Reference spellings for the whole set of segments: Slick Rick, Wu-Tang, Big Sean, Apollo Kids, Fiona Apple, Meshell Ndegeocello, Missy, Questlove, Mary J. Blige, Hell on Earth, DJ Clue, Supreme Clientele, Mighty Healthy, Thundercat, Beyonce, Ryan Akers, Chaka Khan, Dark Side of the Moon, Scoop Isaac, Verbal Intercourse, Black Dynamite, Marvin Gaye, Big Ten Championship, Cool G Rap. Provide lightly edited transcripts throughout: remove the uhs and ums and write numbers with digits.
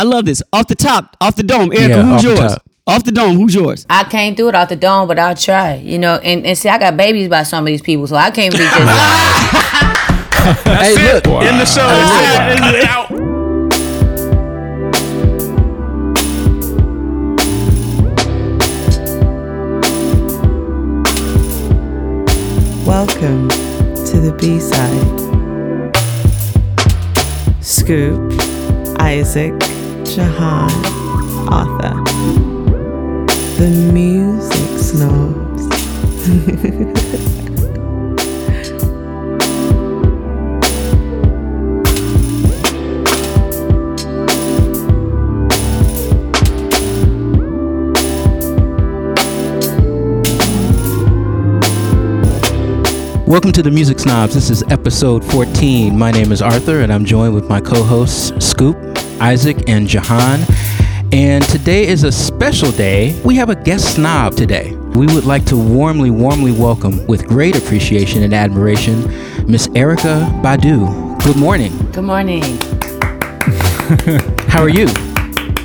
I love this. Off the top, off the dome, Erykah, yeah, who's yours? Off the dome, who's yours? I can't do it off the dome, but I'll try. You know, and see, I got babies by some of these people, so I can't be just. That's hey, it. Wow. In the show. Out. Welcome to the B-side. Scoop, Isaac, Jahan, Arthur. The Music Snobs. Welcome to The Music Snobs. This is episode 14. My name is Arthur, and I'm joined with my co-hosts, Scoop, Isaac, and Jahan. And today is a special day. We have a guest snob today. We would like to warmly, warmly welcome, with great appreciation and admiration, Miss Erykah Badu. Good morning. Good morning. How are you?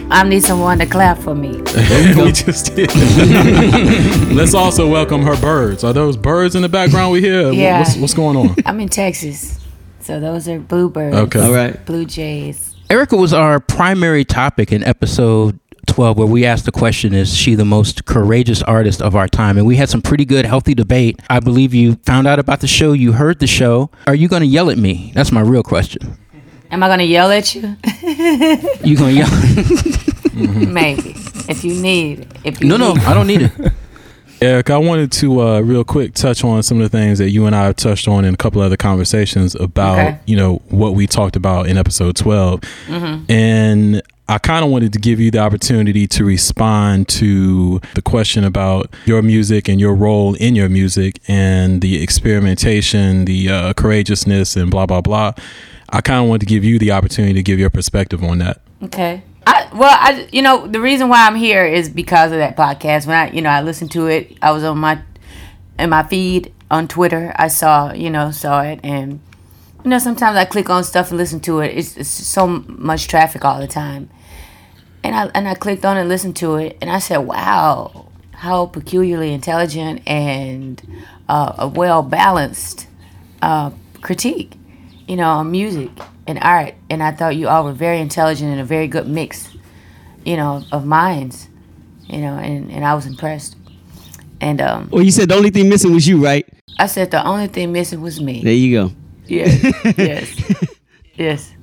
I need someone to clap for me. We just did. Let's also welcome her birds. Are those birds in the background we hear? Yeah. What's going on? I'm in Texas, so those are bluebirds. Okay. All right. Blue jays. Erykah was our primary topic in episode 12, where we asked the question, is she the most courageous artist of our time? And we had some pretty good, healthy debate. I believe you found out about the show. You heard the show. Are you going to yell at me? That's my real question. Am I going to yell at you? You going to yell? Mm-hmm. Maybe. If you need it. No, I don't need it. Erykah, I wanted to real quick touch on some of the things that you and I have touched on in a couple other conversations about, you know, what we talked about in episode 12. Mm-hmm. And I kind of wanted to give you the opportunity to respond to the question about your music and your role in your music and the experimentation, the courageousness and blah, blah, blah. I kind of wanted to give you the opportunity to give your perspective on that. Okay. I you know, the reason why I'm here is because of that podcast. When I listened to it, I was in my feed on Twitter. I saw it, and you know, sometimes I click on stuff and listen to it. It's so much traffic all the time, and I clicked on and listened to it, and I said, "Wow, how peculiarly intelligent and a well balanced critique." You know, music and art, and I thought you all were very intelligent and a very good mix, you know, of minds, you know, and I was impressed. And well, you said the only thing missing was you, right? I said the only thing missing was me. There you go. Yes, yes,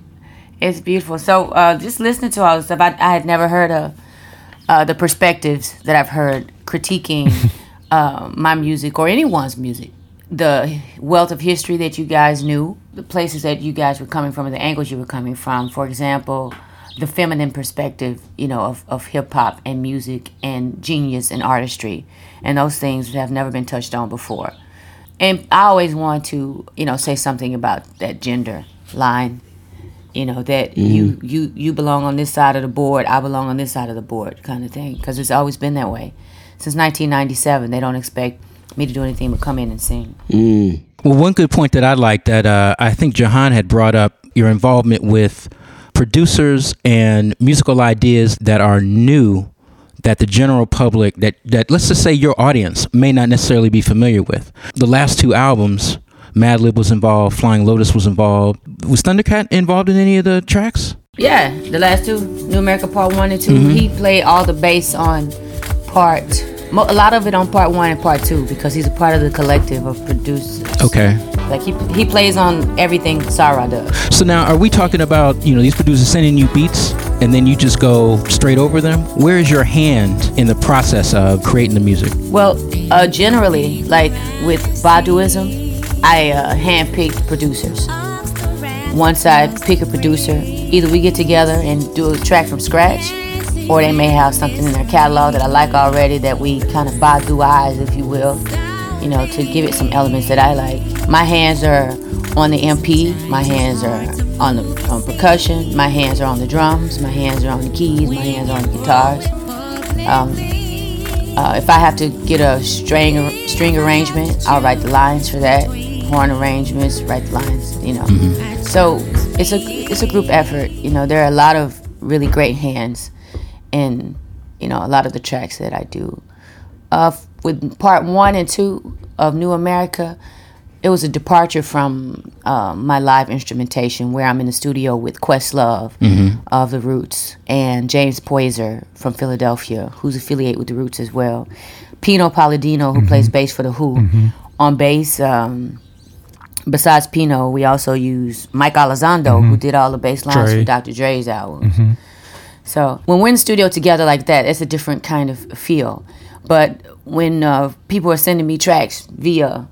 it's beautiful. So just listening to all this stuff, I had never heard of the perspectives that I've heard critiquing my music or anyone's music. The wealth of history that you guys knew, the places that you guys were coming from, and the angles you were coming from. For example, the feminine perspective, you know, of hip-hop and music and genius and artistry, and those things that have never been touched on before. And I always want to, you know, say something about that gender line, you know, that you belong on this side of the board, I belong on this side of the board kind of thing, because it's always been that way. Since 1997, they don't expect me to do anything but come in and sing. Well, one good point that I like that I think Jahan had brought up, your involvement with producers and musical ideas that are new, that the general public, that let's just say your audience may not necessarily be familiar with. The last two albums, Madlib was involved, Flying Lotus was involved. Was Thundercat involved in any of the tracks? Yeah, the last two, New Amerykah Part 1 and 2, he played all the bass on a lot of it on part one and part two, because he's a part of the collective of producers. Okay. Like he plays on everything Sarah does. So now, are we talking about, you know, these producers sending you beats and then you just go straight over them? Where is your hand in the process of creating the music? Well, generally, like with Baduism, I handpick producers. Once I pick a producer, either we get together and do a track from scratch, or they may have something in their catalog that I like already that we kind of Badu-ize, if you will, you know, to give it some elements that I like. My hands are on the MP, my hands are on percussion, my hands are on the drums, my hands are on the keys, my hands are on the guitars. If I have to get a string arrangement, I'll write the lines for that. Horn arrangements, write the lines, you know. Mm-hmm. So it's a group effort, you know. There are a lot of really great hands in, you know, a lot of the tracks that I do. With part 1 and 2 of New Amerykah, it was a departure from my live instrumentation, where I'm in the studio with Questlove of The Roots and James Poyser from Philadelphia, who's affiliated with The Roots as well. Pino Palladino, who plays bass for The Who, on bass. Besides Pino, we also use Mike Alizondo, who did all the bass lines for Dr. Dre's albums. So when we're in the studio together like that, it's a different kind of feel. But when people are sending me tracks via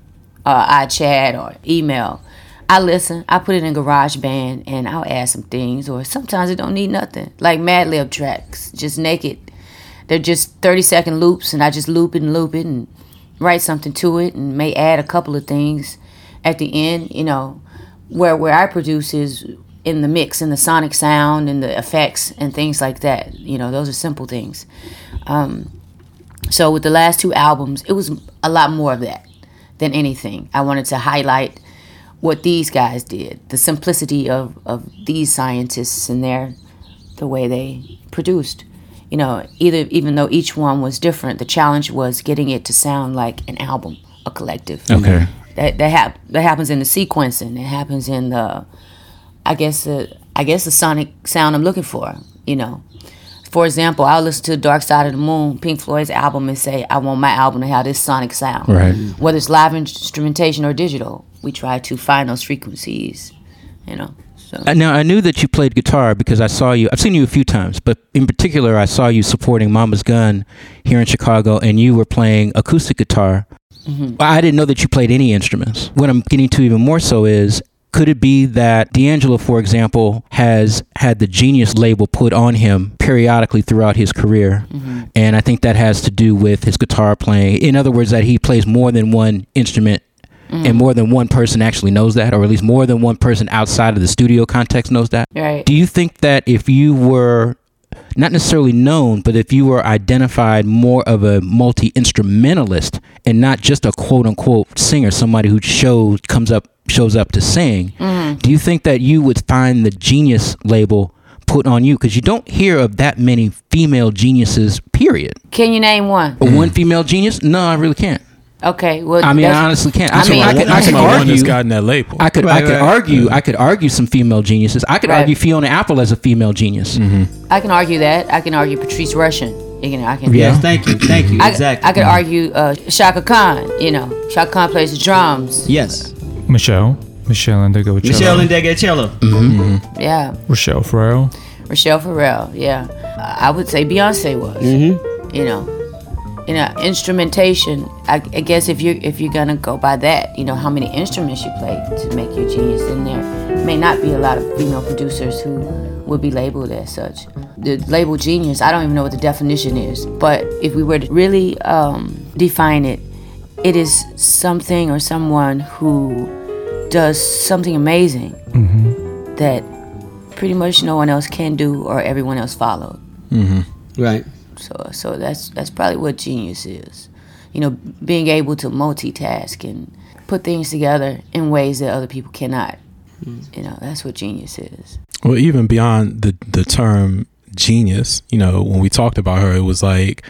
iChat or email, I listen, I put it in GarageBand, and I'll add some things, or sometimes it don't need nothing. Like Madlib tracks, just naked. They're just 30-second loops, and I just loop it and write something to it and may add a couple of things at the end, you know. Where I produce is in the mix, in the sonic sound and the effects and things like that. You know, those are simple things. So with the last 2 albums, it was a lot more of that than anything. I wanted to highlight what these guys did, the simplicity of these scientists and the way they produced. You know, even though each one was different, the challenge was getting it to sound like an album, a collective. Okay. You know? That happens in the sequencing. It happens in the, I guess the sonic sound I'm looking for, you know. For example, I'll listen to Dark Side of the Moon, Pink Floyd's album, and say, I want my album to have this sonic sound. Right. Whether it's live instrumentation or digital, we try to find those frequencies, you know. So. Now, I knew that you played guitar because I saw you. I've seen you a few times, but in particular, I saw you supporting Mama's Gun here in Chicago, and you were playing acoustic guitar. Mm-hmm. I didn't know that you played any instruments. What I'm getting to even more so is, could it be that D'Angelo, for example, has had the Genius label put on him periodically throughout his career? Mm-hmm. And I think that has to do with his guitar playing. In other words, that he plays more than one instrument and more than one person actually knows that, or at least more than one person outside of the studio context knows that. Right. Do you think that if you were not necessarily known, but if you were identified more of a multi-instrumentalist and not just a quote-unquote singer, somebody who shows up to sing, do you think that you would find the Genius label put on you? Because you don't hear of that many female geniuses, period. Can you name one? One female genius? No, I really can't. Okay, well, I mean, I honestly can't. I could argue some female geniuses. I could argue Fiona Apple as a female genius. I can argue that. I can argue Patrice Rushen. Thank you. Exactly. I could argue Chaka Khan. You know, Chaka Khan plays the drums. Yes. Meshell Ndegeocello. Yeah. Rochelle Ferrell. Yeah. I would say Beyonce was. You know. You know, instrumentation, I guess if you're gonna go by that, you know, how many instruments you play to make your genius in there. May not be a lot of female producers who would be labeled as such. The label genius, I don't even know what the definition is, but if we were to really define it, it is something or someone who does something amazing that pretty much no one else can do or everyone else followed. Right. So that's probably what genius is, you know, being able to multitask and put things together in ways that other people cannot. You know, that's what genius is. Well, even beyond the term genius, you know, when we talked about her, it was like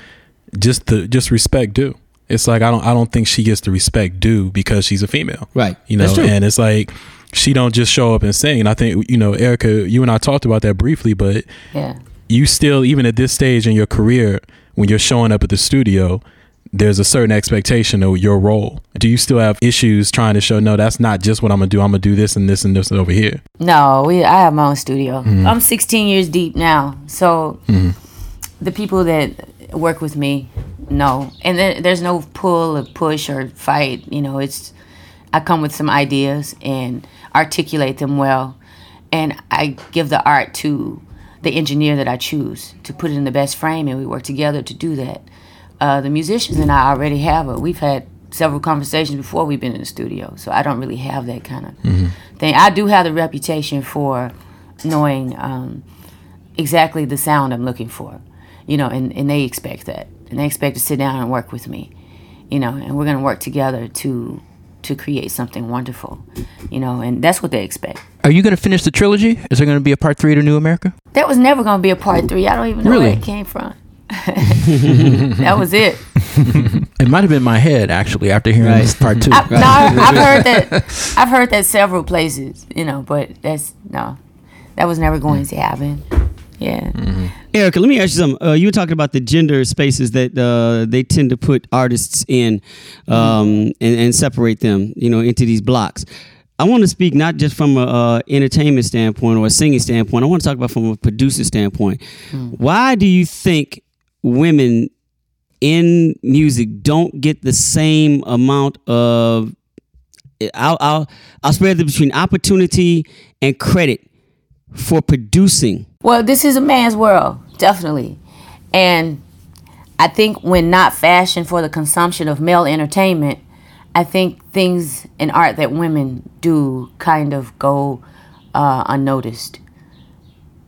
just respect due. It's like I don't think she gets the respect due because she's a female, right? You know, and it's like. She don't just show up and sing. And I think, you know, Erykah, you and I talked about that briefly, but yeah. You still, even at this stage in your career, when you're showing up at the studio, there's a certain expectation of your role. Do you still have issues trying to show, no, that's not just what I'm going to do. I'm going to do this and this and this over here? No, I have my own studio. I'm 16 years deep now. So the people that work with me know. And there's no pull or push or fight. You know, I come with some ideas and articulate them well. And I give the art to the engineer that I choose to put it in the best frame, and we work together to do that. The musicians and I already have we've had several conversations before we've been in the studio, so I don't really have that kind of thing. I do have the reputation for knowing exactly the sound I'm looking for, you know, and they expect that. And they expect to sit down and work with me, you know, and we're going to work together to create something wonderful, you know, and that's what they expect. Are you going to finish the trilogy? Is there going to be a part 3 to New Amerykah? That was never going to be a part 3. I don't even know where it came from. That was it. It might have been my head, actually, after hearing this part 2. I've heard that several places, you know, but that was never going to happen. Yeah. Mm-hmm. Erykah, let me ask you something. You were talking about the gender spaces that they tend to put artists in and separate them, you know, into these blocks. I want to speak not just from an entertainment standpoint or a singing standpoint. I want to talk about from a producer standpoint. Mm. Why do you think women in music don't get the same amount of, I'll spread it between opportunity and credit for producing? Well, this is a man's world, definitely. And I think when not fashioned for the consumption of male entertainment, I think things in art that women do kind of go unnoticed.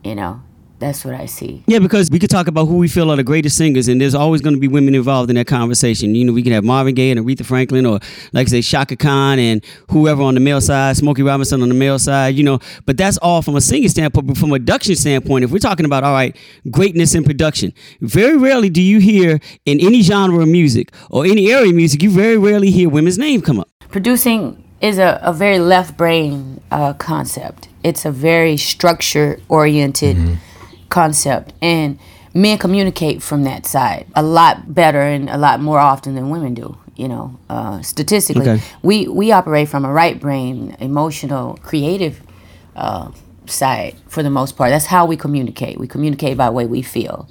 You know, that's what I see. Yeah, because we could talk about who we feel are the greatest singers, and there's always going to be women involved in that conversation. You know, we can have Marvin Gaye and Aretha Franklin, or like I say, Chaka Khan and whoever on the male side, Smokey Robinson on the male side, you know. But that's all from a singing standpoint. But from a production standpoint, if we're talking about, all right, greatness in production, very rarely do you hear in any genre of music or any area of music, you very rarely hear women's name come up. Producing is a very left-brain concept. It's a very structure-oriented concept, and men communicate from that side a lot better and a lot more often than women do, you know, statistically. Okay. We operate from a right brain, emotional, creative side for the most part. That's how we communicate. We communicate by the way we feel.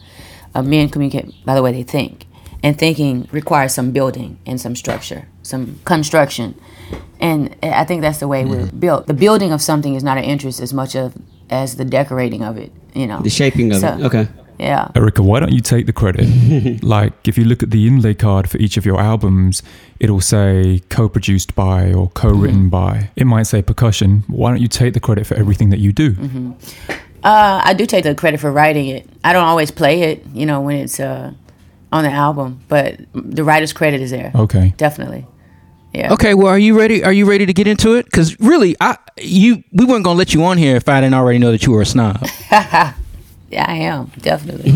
Men communicate by the way they think, and thinking requires some building and some structure, some construction. And I think that's the way we're built. The building of something is not an interest as much as the decorating of it, you know. The shaping of it, okay. Yeah. Erykah, why don't you take the credit? Like, if you look at the inlay card for each of your albums, it'll say co-produced by or co-written by. It might say percussion. Why don't you take the credit for everything that you do? Mm-hmm. I do take the credit for writing it. I don't always play it, you know, when it's on the album, but the writer's credit is there. Okay. Definitely. Yeah. Okay, well, are you ready to get into it? Because really, we weren't going to let you on here if I didn't already know that you were a snob. Yeah, I am, definitely.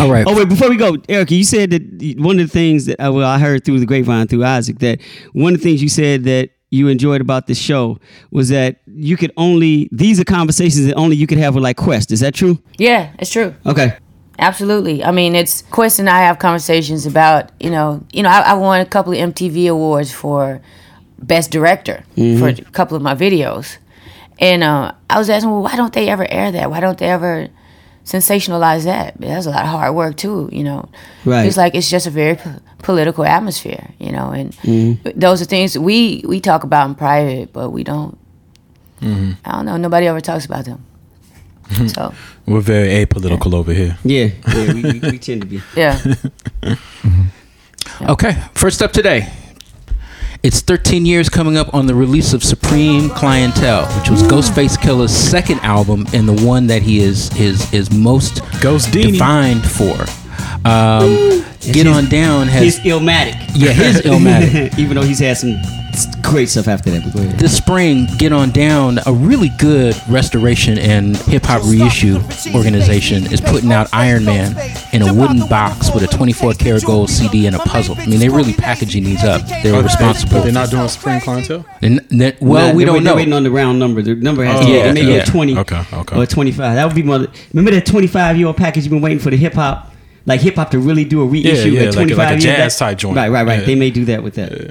All right. Oh, wait, before we go, Erykah, you said that one of the things that I heard through the grapevine, through Isaac, that one of the things you said that you enjoyed about this show was that you could only, these are conversations that only you could have with, like, Quest. Is that true? Yeah, it's true. Okay. Absolutely. I mean, it's Quest and I have conversations about, you know, I won a couple of MTV awards for Best Director for a couple of my videos. And I was asking, well, why don't they ever air that? Why don't they ever sensationalize that? That's a lot of hard work, too, you know. Right. It's like, it's just a very political atmosphere, you know. And those are things we talk about in private, but we don't. Mm-hmm. I don't know. Nobody ever talks about them. So we're very apolitical over here. Yeah, we tend to be. Yeah. Okay, first up today, it's 13 years coming up on the release of Supreme Clientele, which was Ghostface Killah's second album and the one that he is most Ghostdini defined for. Get On Down has his Illmatic. Yeah, his Illmatic. Even though he's had some great stuff after that. Go ahead. This spring, Get On Down, a really good restoration and hip-hop reissue organization, is putting out Iron Man in a wooden box with a 24-karat gold CD and a puzzle. I mean, they're really packaging these up. They're responsible. But they're not doing Supreme Clientele? We don't know. They're waiting on the round number. The number has to be maybe 20 or 25. That would be more. Remember that 25-year-old package you've been waiting for the hip-hop? Like hip-hop to really do a reissue at 25 like a jazz-type joint. Right. Yeah. They may do that with that. Yeah.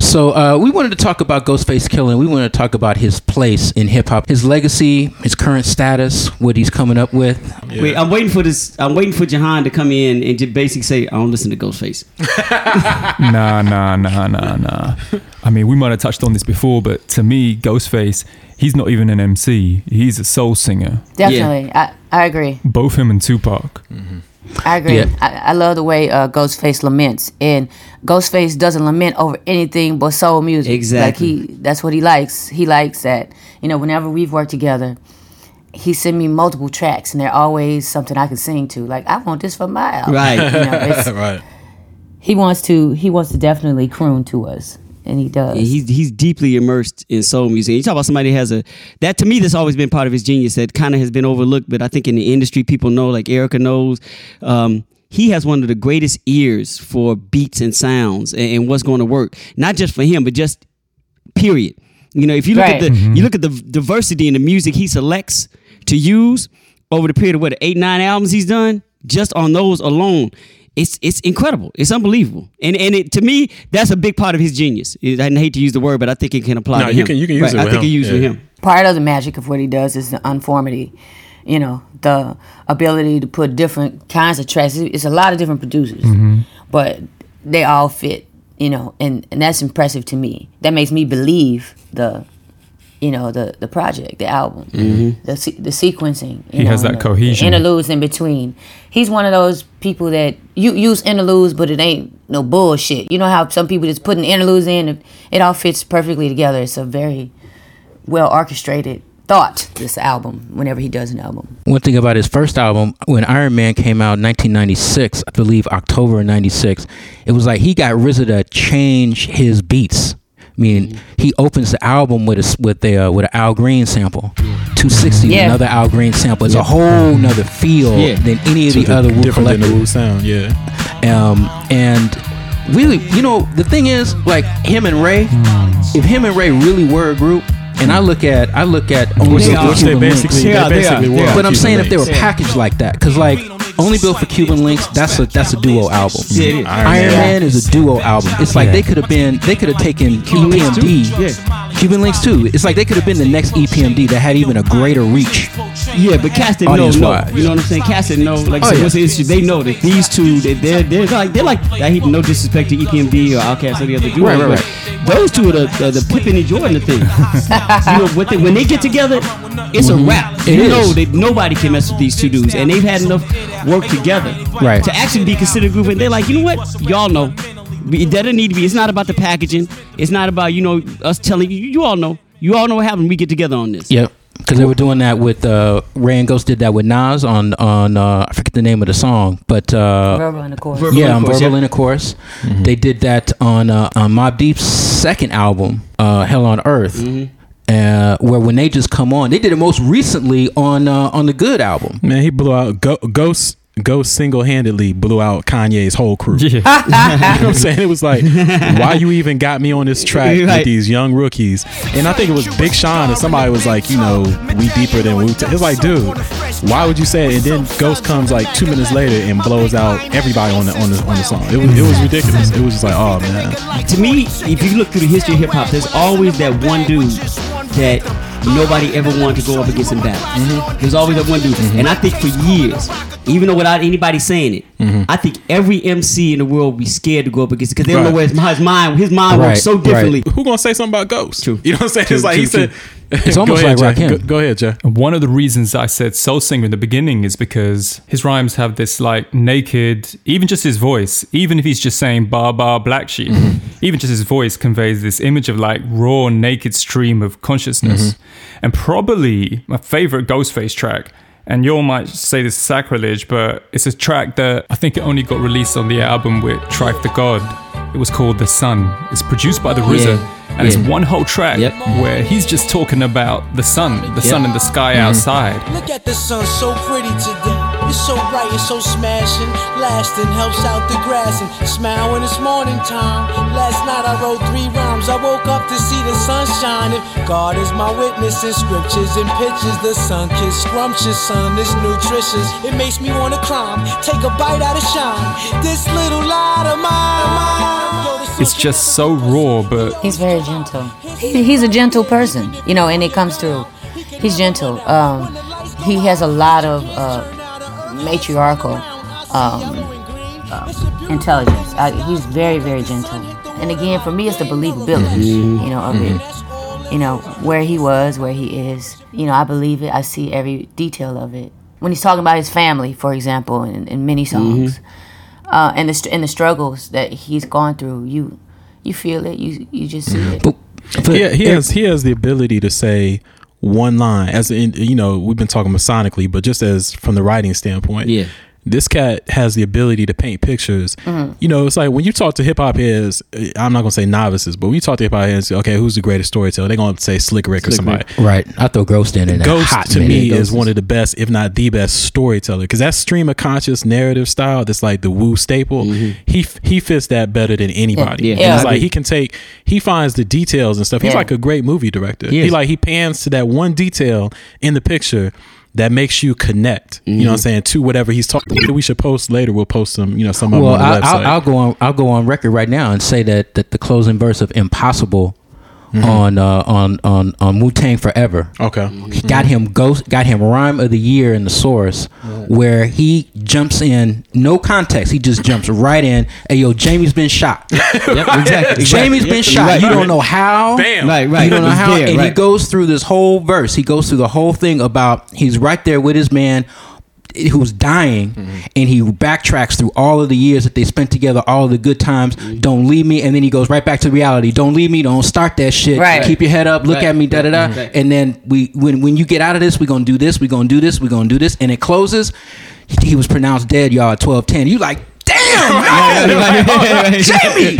So we wanted to talk about Ghostface Killah. We wanted to talk about his place in hip-hop, his legacy, his current status, what he's coming up with. Yeah. Wait, I'm waiting for this. I'm waiting for Jahan to come in and just basically say, I don't listen to Ghostface. Nah. I mean, we might have touched on this before, but to me, Ghostface, he's not even an MC. He's a soul singer. Definitely. Yeah. I agree. Both him and Tupac. Mm-hmm. I agree. Yeah. I love the way Ghostface laments, and Ghostface doesn't lament over anything but soul music. Exactly, like that's what he likes. He likes that. You know, whenever we've worked together, he sent me multiple tracks, and they're always something I can sing to. Like, I want this for my album. Right. You know, right. He wants to. He wants to definitely croon to us. And he does. And he's deeply immersed in soul music. You talk about somebody that has a... That, to me, that's always been part of his genius that kind of has been overlooked, but I think in the industry, people know, like Erykah knows. He has one of the greatest ears for beats and sounds and what's going to work. Not just for him, but just period. You know, if you look at the you look at the diversity in the music he selects to use over the period of, what, 8-9 albums he's done, just on those alone... It's incredible. It's unbelievable. And it, to me, that's a big part of his genius. I hate to use the word, but I think it can apply to him. You can use it. I think you use it with him. Part of the magic of what he does is the unformity, you know, the ability to put different kinds of tracks. It's a lot of different producers, but they all fit, you know, and that's impressive to me. That makes me believe the project, the album, the sequencing. He has that cohesion. The interludes in between. He's one of those people that you use interludes, but it ain't no bullshit. You know how some people just putting interludes in, it all fits perfectly together. It's a very well orchestrated thought, this album, whenever he does an album. One thing about his first album, when Iron Man came out in 1996, I believe October of 96, it was like he got RZA to change his beats. I mean, he opens the album with an Al Green sample, 260, another Al Green sample. It's a whole nother feel than any of the other Wu different collective. Than the Wu sound, and really, you know, the thing is, like him and Ray, if him and Ray really were a group, and I look at Only Built for Cuban Linx, but I'm saying if they were packaged like that, because like Only Built for Cuban Linx, that's a duo album. Iron Man is a duo album. It's like they could have taken EPMD, Cuban Linx 2. It's like they could have been the next EPMD that had even a greater reach. Yeah, but Cass didn't know. You know what I'm saying? Cass didn't know. Like, they know that these two, they're like I hate, no disrespect to EPMD or Outcast or the other duo. Right. Those two are the Pippin and Jordan thing. You know, when they get together, it's a wrap. Nobody can mess with these two dudes, and they've had enough work together to actually be considered a group. And they're like, you know what? Y'all know. It doesn't need to be. It's not about the packaging. It's not about, you know, us telling you. You all know. You all know what happened when we get together on this. Yep. Because they were doing that with Ray and Ghost did that with Nas on I forget the name of the song, but Verbal Intercourse. Verbal Intercourse. Mm-hmm. They did that on Mobb Deep's second album, Hell on Earth, where when they just come on, they did it most recently on the Good album. Man, he blew out Ghost. Ghost single-handedly blew out Kanye's whole crew. You know what I'm saying? It was like, why you even got me on this track with these young rookies? And I think it was Big Sean or somebody was like, you know, we deeper than Wu-Tang. It's like, dude, why would you say it? And then Ghost comes like 2 minutes later and blows out everybody on the song. It was ridiculous. It was just like, oh man. To me, if you look through the history of hip hop, there's always that one dude that nobody ever wanted to go up against in battle. There's always that one dude, and I think for years, even though without anybody saying it, I think every MC in the world would be scared to go up against it because they don't know where his mind works so differently. Who gonna say something about Ghost? True. You know what I'm saying? True, it's like he said. It's almost like Rakim. Go ahead, Jay. One of the reasons I said soul singer in the beginning is because his rhymes have this like naked, even just his voice, even if he's just saying bar bar black sheep, even just his voice conveys this image of like raw naked stream of consciousness. And probably my favorite Ghostface track, and you all might say this is sacrilege, but it's a track that I think it only got released on the album with Trife the God. It was called The Sun. It's produced by the RZA. And it's one whole track where he's just talking about the sun and the sky outside. Look at the sun, so pretty today. It's so bright, it's so smashing, lasting, helps out the grass and smile when it's morning time. Last night I wrote 3 rhymes. I woke up to see the sun shining. God is my witness in scriptures and pictures. The sun kiss scrumptious, sun is nutritious. It makes me want to climb, take a bite out of shine. This little light of mine. It's just so raw, but... He's very gentle. He's a gentle person, you know, and it comes through. He's gentle. He has a lot of matriarchal intelligence. He's very, very gentle. And again, for me, it's the believability, you know, of it. You know, where he was, where he is. You know, I believe it. I see every detail of it. When he's talking about his family, for example, in many songs... And the struggles that he's gone through, you feel it, you just see it. He has the ability to say one line, as in, you know, we've been talking masonically, but just as from the writing standpoint, this cat has the ability to paint pictures. Mm-hmm. You know, it's like when you talk to hip hop heads, I'm not going to say novices, but when you talk to hip hop heads, okay, who's the greatest storyteller? They're going to say Slick Rick or somebody. Right. I throw Ghost in there. Ghost to me is one of the best, if not the best storyteller, because that stream of conscious narrative style that's like the Wu staple, mm-hmm. he fits that better than anybody. Yeah. It's like he finds the details and stuff. He's like a great movie director. He pans to that one detail in the picture that makes you connect, you know what I'm saying, to whatever he's talking about. We should post later, we'll post some, you know, some of them on the website. I'll go on record right now and say that the closing verse of Impossible on Wu-Tang Forever. Okay. Mm-hmm. Got him Rhyme of the Year in the source, where he jumps in, no context, he just jumps right in. Hey, yo, Jamie's been shot. Yep, exactly. Jamie's been shot. Right. You don't know how. Bam. Right. You don't know how. Dead, and he goes through this whole verse. He goes through the whole thing about he's right there with his man who's dying, and he backtracks through all of the years that they spent together, all of the good times. Don't leave me, and then he goes right back to reality. Don't leave me. Don't start that shit. Right. Keep your head up. Look at me. Da da da. And then when you get out of this, we're gonna do this. We're gonna do this. We're gonna do this. And it closes. He was pronounced dead, y'all, at 12:10. You like, damn, Jamie.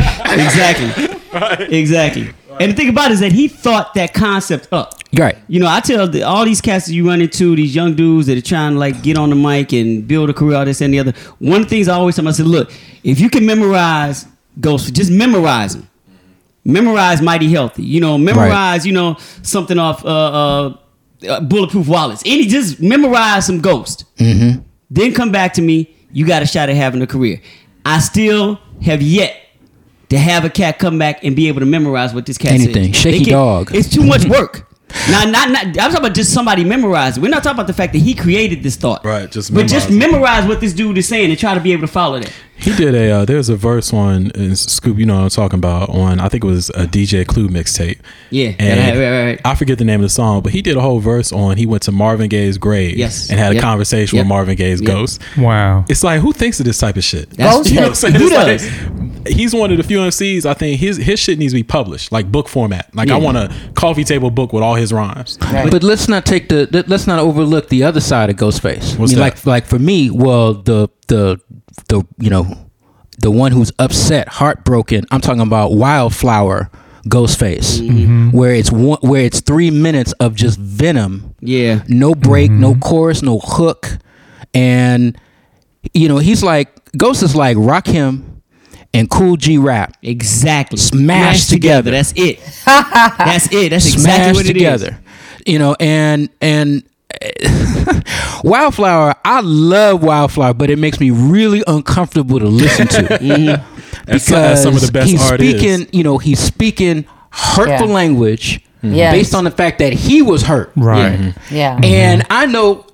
Exactly. And the thing about it is that he thought that concept up. Right. You know, I tell all these cats that you run into, these young dudes that are trying to like get on the mic and build a career, all this and the other. One of the things I always tell them, I said, look, if you can memorize Ghost, just memorize them. Memorize Mighty Healthy. You know, memorize, you know, something off Bulletproof Wallets. Any, just memorize some Ghost. Mm-hmm. Then come back to me. You got a shot at having a career. I still have yet to have a cat come back and be able to memorize what this cat says. Anything. Shaky Dog. It's too much work. Not. I'm talking about just somebody memorizing. We're not talking about the fact that he created this thought. Right. Just memorize what this dude is saying and try to be able to follow that. He did a. There's a verse on Scoop. You know what I'm talking about. On, I think it was a DJ Clue mixtape. Yeah. And right. I forget the name of the song, but he did a whole verse on. He went to Marvin Gaye's grave. Yes. And had a conversation with Marvin Gaye's ghost. Wow. It's like, who thinks of this type of shit? That's, you know what I'm saying? Who does? Like, he's one of the few MCs. I think his shit needs to be published, like book format. Like I want a coffee table book with all his rhymes. Right. But let's not overlook the other side of Ghostface. What's that? Like for me, well, the you know, the one who's upset, heartbroken. I'm talking about Wildflower Ghostface, where it's 3 minutes of just venom. Yeah, no break, no chorus, no hook, and you know he's like, Ghost is like Rakim and Cool G Rap. Exactly. Smashed together. That's it. That's it. That's exactly what it is. Smashed together. You know, and Wildflower, I love Wildflower, but it makes me really uncomfortable to listen to. Because some of the best artists. He's speaking hurtful language. Yes. Based on the fact that he was hurt, right? Yeah, and I know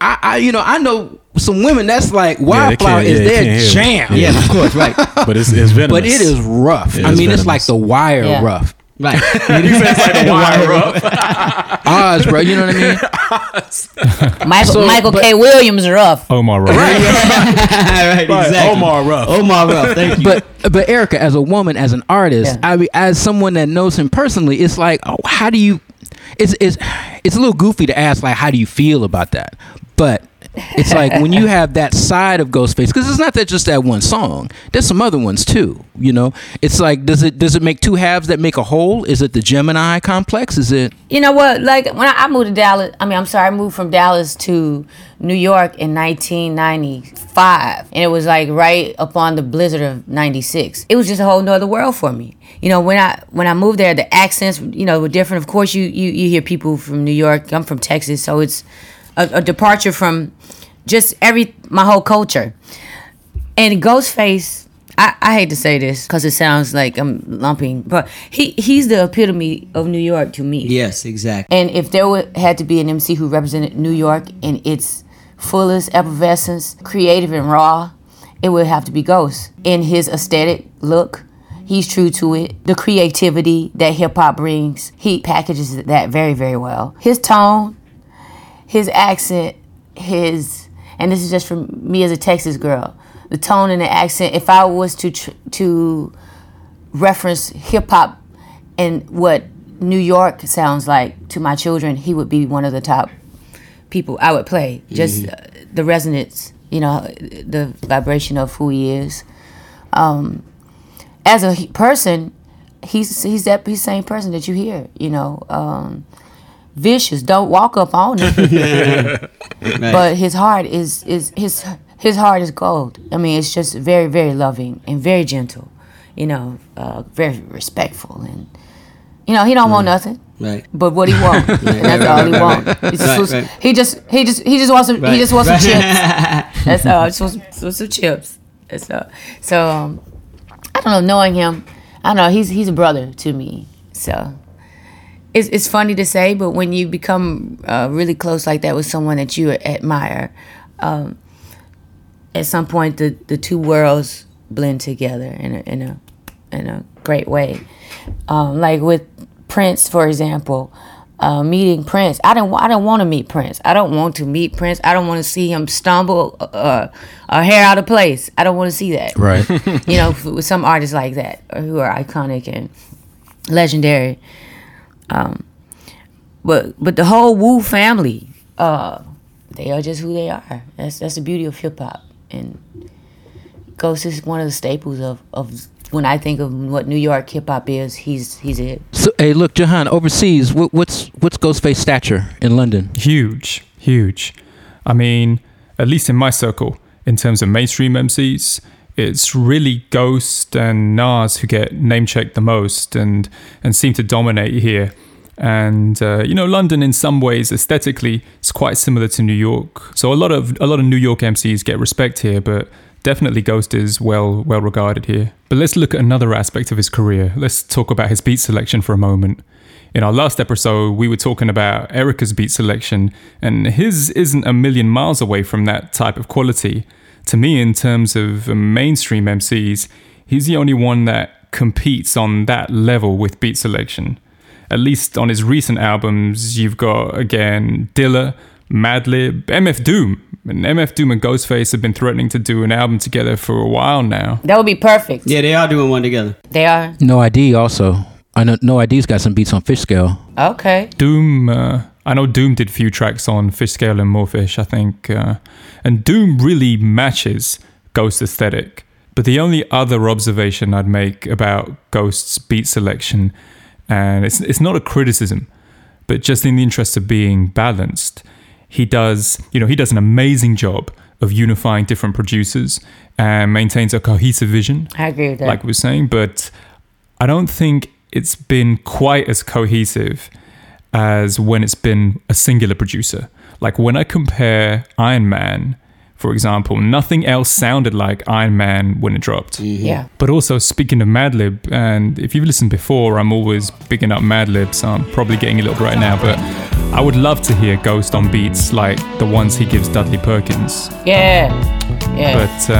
some women that's like Wildflower is their jam. Yeah, of course, right. But it's venomous. But it is rough. It's like The Wire rough. Right. You said it's like The Wire rough. Oz, bro. You know what I mean? Michael K. Williams rough. Omar rough. Right. Right. Exactly. Omar rough. Omar rough. Thank you. But Erykah, as a woman, as an artist, I mean, as someone that knows him personally, it's like, oh, how do you? It's a little goofy to ask, like, how do you feel about that? But it's like when you have that side of Ghostface, because it's not that just that one song. There's some other ones too. You know, it's like does it make two halves that make a whole? Is it the Gemini complex? Is it? You know what? Like when I moved to Dallas, I moved from Dallas to New York in 1995, and it was like right upon the blizzard of '96. It was just a whole nother world for me. You know, when I moved there, the accents, you know, were different. Of course, you hear people from New York. I'm from Texas, so it's a departure from just my whole culture. And Ghostface, I hate to say this because it sounds like I'm lumping, but he's the epitome of New York to me. Yes, exactly. And if there had to be an MC who represented New York in its fullest effervescence, creative and raw, it would have to be Ghost. In his aesthetic look, he's true to it. The creativity that hip-hop brings, he packages that very, very well. His tone, his accent, and this is just from me as a Texas girl, the tone and the accent, if I was to reference hip-hop and what New York sounds like to my children, he would be one of the top people I would play. Just the resonance you know, the vibration of who he is. As a person, he's that same person that you hear, you know. Vicious, don't walk up on him. But his heart is his heart is gold. I mean, it's just very, very loving and very gentle, you know, very respectful, and you know, he don't want nothing. Right. But what he wants, and that's all he wants. He just wants some chips. That's all. Just wants some chips. That's all. So I don't know. Knowing him, I know he's a brother to me. So it's funny to say, but when you become really close like that with someone that you admire, at some point the two worlds blend together in a great way. Like with Prince, for example, meeting Prince. I don't want to meet Prince. I don't want to meet Prince. I don't want to see him stumble a hair out of place. I don't want to see that. Right. You know, with some artists like that who are iconic and legendary. But the whole Wu family, they are just who they are. That's the beauty of hip hop, and Ghost is one of the staples of. When I think of what New York hip hop is, he's it. So, hey, look, Jahan, overseas, what's Ghostface's stature in London? Huge. I mean, at least in my circle, in terms of mainstream MCs, it's really Ghost and Nas who get name checked the most and seem to dominate here. And you know, London in some ways aesthetically is quite similar to New York. So a lot of New York MCs get respect here, but definitely Ghost is well regarded here. But let's look at another aspect of his career. Let's talk about his beat selection for a moment. In our last episode, we were talking about Erykah's beat selection, and his isn't a million miles away from that type of quality. To me, in terms of mainstream MCs, he's the only one that competes on that level with beat selection. At least on his recent albums, you've got, again, Dilla, Madlib, MF Doom. And MF Doom and Ghostface have been threatening to do an album together for a while now. That would be perfect. Yeah, they are doing one together. They are. No ID also. I know No ID's got some beats on Fishscale. Okay. Doom, I know Doom did a few tracks on Fishscale and Morefish, I think. And Doom really matches Ghost aesthetic. But the only other observation I'd make about Ghost's beat selection, and it's not a criticism, but just in the interest of being balanced, He does an amazing job of unifying different producers and maintains a cohesive vision. I agree with that. Like we were saying, but I don't think it's been quite as cohesive as when it's been a singular producer. Like when I compare Iron Man, for example, nothing else sounded like Iron Man when it dropped. Mm-hmm. Yeah. But also speaking of Madlib, and if you've listened before, I'm always picking up Madlib, so I'm probably getting a little right now, but I would love to hear Ghost on beats like the ones he gives Dudley Perkins. Yeah. But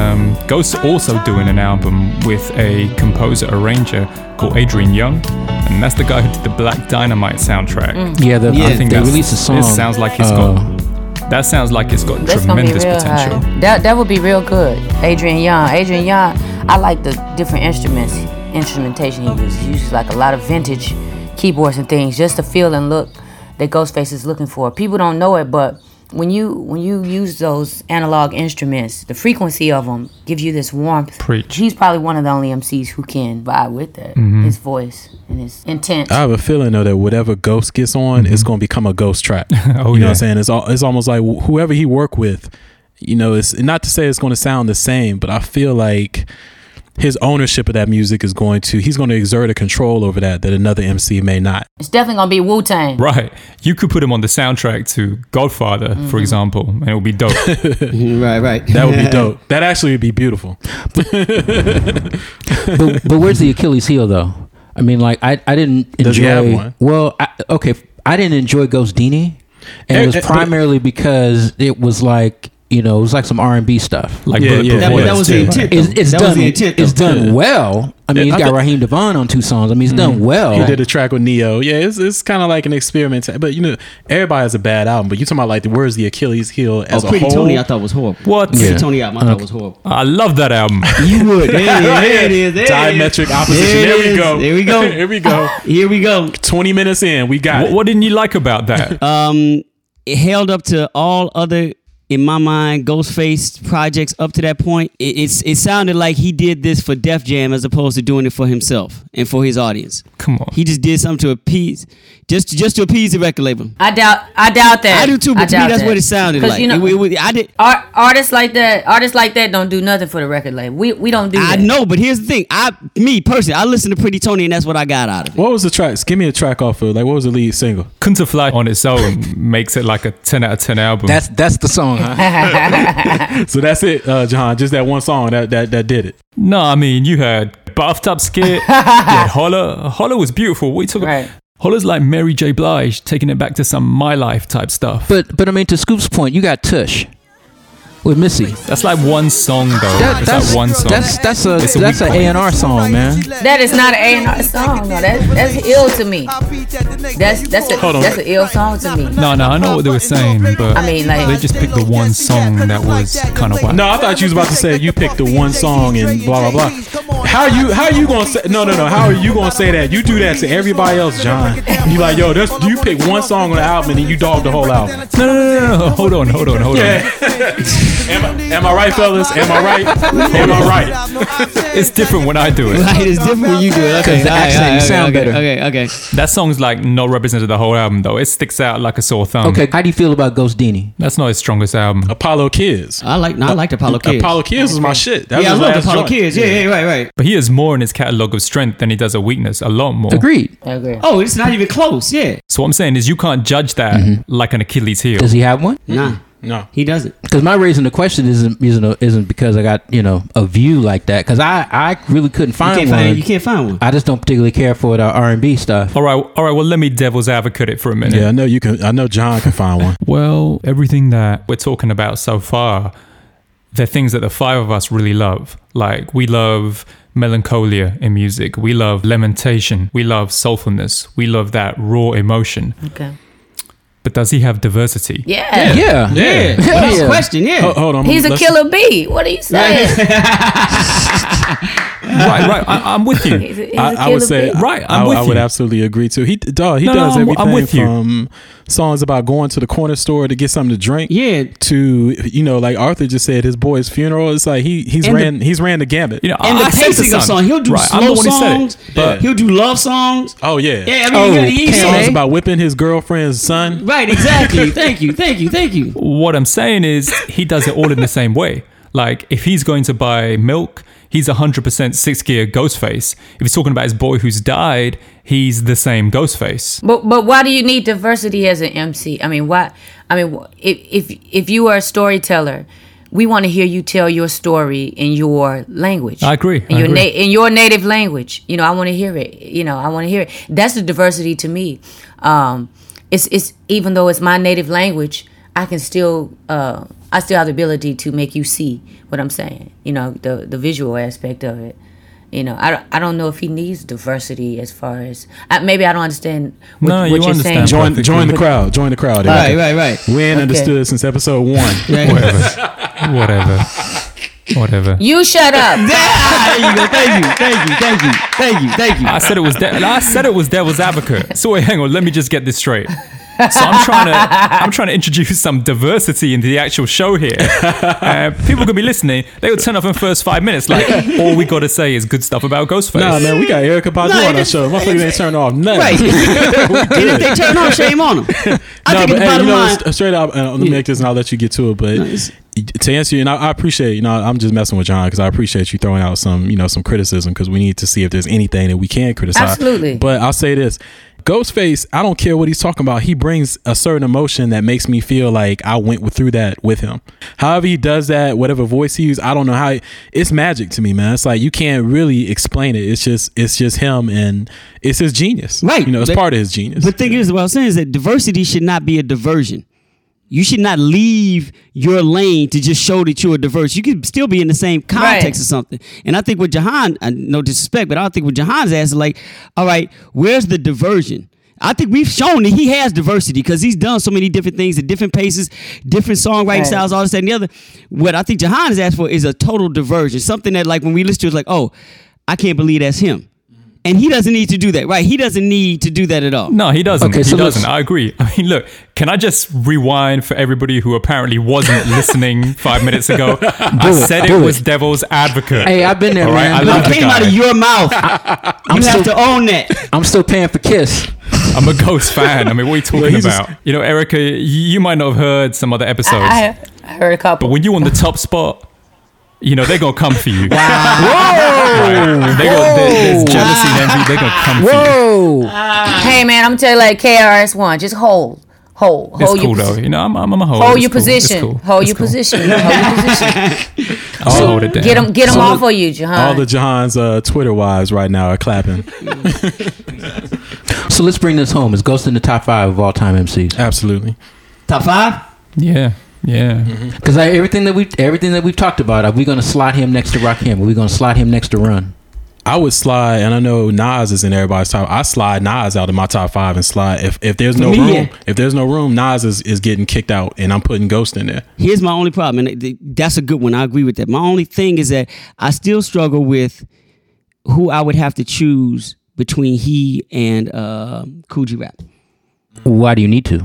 Ghost's also doing an album with a composer-arranger called Adrian Younge, and that's the guy who did the Black Dynamite soundtrack. Mm. Yeah, I think they released a song. That sounds like it's got tremendous potential. That would be real good, Adrian Younge. Adrian Younge, I like the different instrumentation he uses. He uses like a lot of vintage keyboards and things, just to feel and look that Ghostface is looking for. People don't know it, but when you use those analog instruments, the frequency of them gives you this warmth. Preach. He's probably one of the only MCs who can vibe with that. Mm-hmm. His voice and his intent. I have a feeling though that whatever Ghost gets on, mm-hmm. it's going to become a Ghost track. You know what I'm saying? It's almost like whoever he worked with, you know, it's not to say it's going to sound the same, but I feel like his ownership of that music is he's going to exert a control over that another MC may not. It's definitely going to be Wu-Tang. Right. You could put him on the soundtrack to Godfather, mm-hmm. for example, and it would be dope. Right. That would be dope. That actually would be beautiful. but where's the Achilles heel, though? I mean, like, I didn't enjoy... Does he have one? Well, I didn't enjoy Ghostdini, and it was primarily because it was like... You know, it was like some R&B stuff. Like that was the intent. It's done well. I mean, he's got Raheem Devon on two songs. I mean, it's done well. He did a track with Neo. Yeah, it's kind of like an experiment. But, you know, everybody has a bad album. But you're talking about, like, where's the Achilles heel as a whole? Pretty Tony, I thought was horrible. What? Pretty Tony album, I thought was horrible. I love that album. You would. There it is. Diametric opposition. Here we go. 20 minutes in. We got it. What didn't you like about that? It held up to all other in my mind, Ghostface projects up to that point, it sounded like he did this for Def Jam as opposed to doing it for himself and for his audience. Come on, he just did something to appease, just to appease the record label. I doubt that. I do too, but to me that's what it sounded like. You know, artists like that don't do nothing for the record label. We don't do that. I know, but here's the thing. Me personally, I listened to Pretty Tony, and that's what I got out of it. What was the tracks? Give me a track off of. Like, what was the lead single? Couldn't a Fly on its own makes it like a 10 out of 10 album. That's the song. So that's it, Jahan. Just that one song that did it. No, I mean, you heard Bathtub Skit. Yeah, Holler was beautiful. What are you talking about? Holler's like Mary J. Blige, taking it back to some My Life type stuff. But I mean, to Scoop's point, you got Tush with Missy. That's like one song though. That's one song. That's an A&R song, man. That is not an A&R song. No, that's ill to me. That's an ill song to me. No, I know what they were saying, but I mean, like, they just picked the one song that was kind of wild. No, I thought you was about to say you picked the one song and blah blah blah. How you gonna say no? How are you gonna say that? You do that to everybody else, John. You like, yo, that's, you pick one song on the album and then you dog the whole album. No. Hold on. Yeah. Am I right, fellas? Am I right? It's different when I do it. Right, it's different when you do it. Okay, the accent sounds better. Okay. That song's like not represented the whole album though. It sticks out like a sore thumb. Okay, how do you feel about Ghostdini? That's not his strongest album. Apollo Kids. I liked Apollo Kids. Apollo Kids was my shit. I love Apollo Kids. Yeah, right. But he has more in his catalogue of strength than he does of weakness. A lot more. Agreed. Okay. Oh, it's not even close. Yeah. So what I'm saying is you can't judge that like an Achilles heel. Does he have one? Nah. No, he doesn't. Because my raising the question isn't because I got, you know, a view like that. Because I really couldn't find one. You can't find one. I just don't particularly care for the R&B stuff. All right. Well, let me devil's advocate it for a minute. Yeah, I know you can. I know John can find one. Well, everything that we're talking about so far, they're things that the five of us really love. Like, we love melancholia in music. We love lamentation. We love soulfulness. We love that raw emotion. Okay. But does he have diversity? Yeah. That's the question, yeah. Hold on. He's a killer bee. What are you saying? Right. I'm with you. I would say. Right, I'm with you. I would absolutely agree too. He does everything from songs about going to the corner store to get something to drink. Yeah. To, you know, like Arthur just said, his boy's funeral. It's like he's ran the gambit. You know, and the pacing of songs. He'll do slow songs. But he'll do love songs. Oh yeah. Yeah. Songs about whipping his girlfriend's son. Right. Exactly. Thank you. What I'm saying is he does it all in the same way. Like, if he's going to buy milk, he's 100% 6 gear Ghostface. If he's talking about his boy who's died, he's the same Ghostface. But why do you need diversity as an MC? I mean, why? I mean, if you are a storyteller, we want to hear you tell your story in your language. I agree. In your native language, you know, I want to hear it. You know, I want to hear it. That's the diversity to me. It's even though it's my native language, I can still. I still have the ability to make you see what I'm saying, you know, the visual aspect of it. You know, I don't know if he needs diversity as far as... Maybe I don't understand what you're saying. Join the crowd. Right. We ain't understood since episode 1. Whatever. You shut up. There you go. Thank you. I said it was devil's advocate. So wait, hang on. Let me just get this straight. So I'm trying to introduce some diversity into the actual show here. People could be listening. They would turn off in the first 5 minutes. Like, all we got to say is good stuff about Ghostface. Nah, man, we got Erykah Badu on our show. Motherfuckers ain't turn off nothing. Right. And if they turn off, shame on them. Let me make this and I'll let you get to it. But to answer you, and I appreciate, you know, I'm just messing with John because I appreciate you throwing out some, you know, some criticism because we need to see if there's anything that we can criticize. Absolutely. But I'll say this. Ghostface, I don't care what he's talking about. He brings a certain emotion that makes me feel like I went through that with him. However he does that, whatever voice he uses, I don't know how. It's magic to me, man. It's like you can't really explain it. It's just him, and it's his genius. Right. You know, it's part of his genius. The thing is, what I'm saying is that diversity should not be a diversion. You should not leave your lane to just show that you're diverse. You can still be in the same context or something. And I think with Jahan, no disrespect, but I think with Jahan's ass, like, all right, where's the diversion? I think we've shown that he has diversity because he's done so many different things at different paces, different songwriting styles, all this, that, and the other. What I think Jahan has asked for is a total diversion, something that, like, when we listen to it, it's like, oh, I can't believe that's him. And he doesn't need to do that, right? He doesn't need to do that at all. No, he doesn't. Okay, so he doesn't. I agree. I mean, look, can I just rewind for everybody who apparently wasn't listening 5 minutes ago? I said it was devil's advocate. Hey, I've been there, all man. Right? I came out of your mouth. You have to own that. I'm still paying for Kiss. I'm a Ghost fan. I mean, what are you talking about? You know, Erykah, you might not have heard some other episodes. I heard a couple. But when you're on the top spot, you know, they're going to come for you. Wow. Whoa. Right. There's jealousy and envy. They're going to come for you. Hey, man, I'm going to tell you like KRS-One. Just hold. It's cool, though. You know, I'm a hold. Hold your position. Hold your position. I'll hold it down. Get them all for you, Jahan. All the Jahan's Twitter wives right now are clapping. So let's bring this home. Is Ghost in the top 5 of all time MCs? Absolutely. Top 5? Yeah. Yeah, because everything that we've talked about, are we going to slot him next to Rakim? Are we going to slot him next to Run? I would slide, and I know Nas is in everybody's top. I slide Nas out of my top 5 and slide if there's no room, Nas is getting kicked out, and I'm putting Ghost in there. Here's my only problem, and that's a good one. I agree with that. My only thing is that I still struggle with who I would have to choose between he and Cool G Rap. Why do you need to?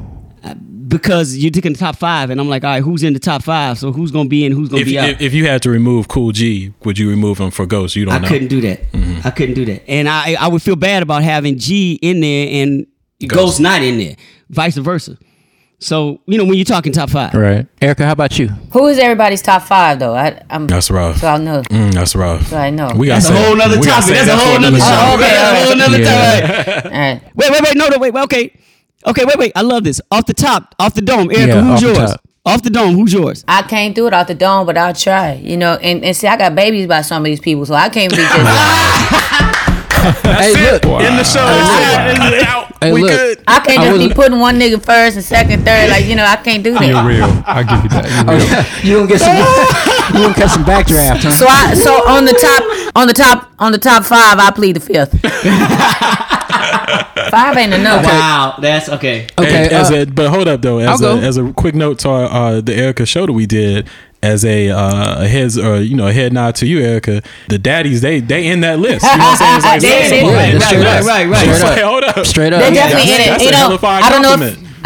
Because you're taking the top 5, and I'm like, all right, who's in the top 5? So who's gonna be in? Who's gonna be out? If you had to remove Cool G, would you remove him for Ghost? I couldn't do that. Mm-hmm. I couldn't do that, and I would feel bad about having G in there and Ghost not in there, vice versa. So you know when you're talking top 5, right? Erykah, how about you? Who is everybody's top 5 though? That's rough. So I know. That's rough. So I know. That's a whole other topic. That's a whole other topic. That's a whole other topic. All right. Wait. No, wait. Okay. Okay, wait. I love this. Off the top, off the dome. Erykah, who's yours? Off the dome, who's yours? I can't do it off the dome, but I'll try. You know, and see, I got babies by some of these people, so I can't be just. That's it. Wow. In the show. I can't just be putting one nigga first and second, third. Like, you know, I can't do that. You're real. I'll give you that. You're real. You gonna catch some backdraft, huh? So on the top five, I plead the fifth. 5 ain't enough. Okay. Wow, that's okay. Okay, but hold up though. As a quick note to the Erykah show that we did, as a head nod to you, Erykah. The daddies, they in that list. You know what I'm saying? Right. Straight up. They definitely in it. You know, I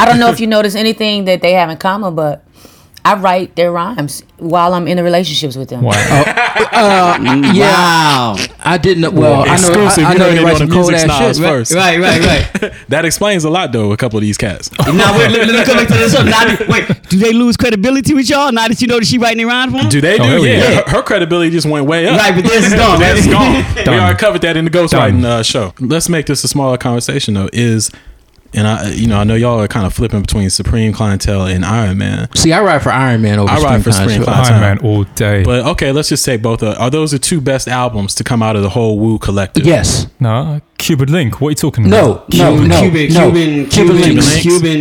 don't know if you notice anything that they have in common, but I write their rhymes while I'm in the relationships with them. Wow. Wow. I didn't. Well, exclusive. I know you write some cold ass shit first. Right. That explains a lot, though. A couple of these cats. Now let me come back to this. Wait, do they lose credibility with y'all now that you know that she writing their rhymes for them? Do they do? Yeah. Her credibility just went way up. Right, but this is gone. That's gone. We already covered that in the ghostwriting show. Let's make this a smaller conversation, though. And I know y'all are kind of flipping between Supreme Clientele and Iron Man. See, I ride for Iron Man over Supreme Clientele. Iron Man all day. But okay, let's just say both are those the two best albums to come out of the whole Wu collective? Yes. No, Cuban Linx. What are you talking about? Cuban Linx.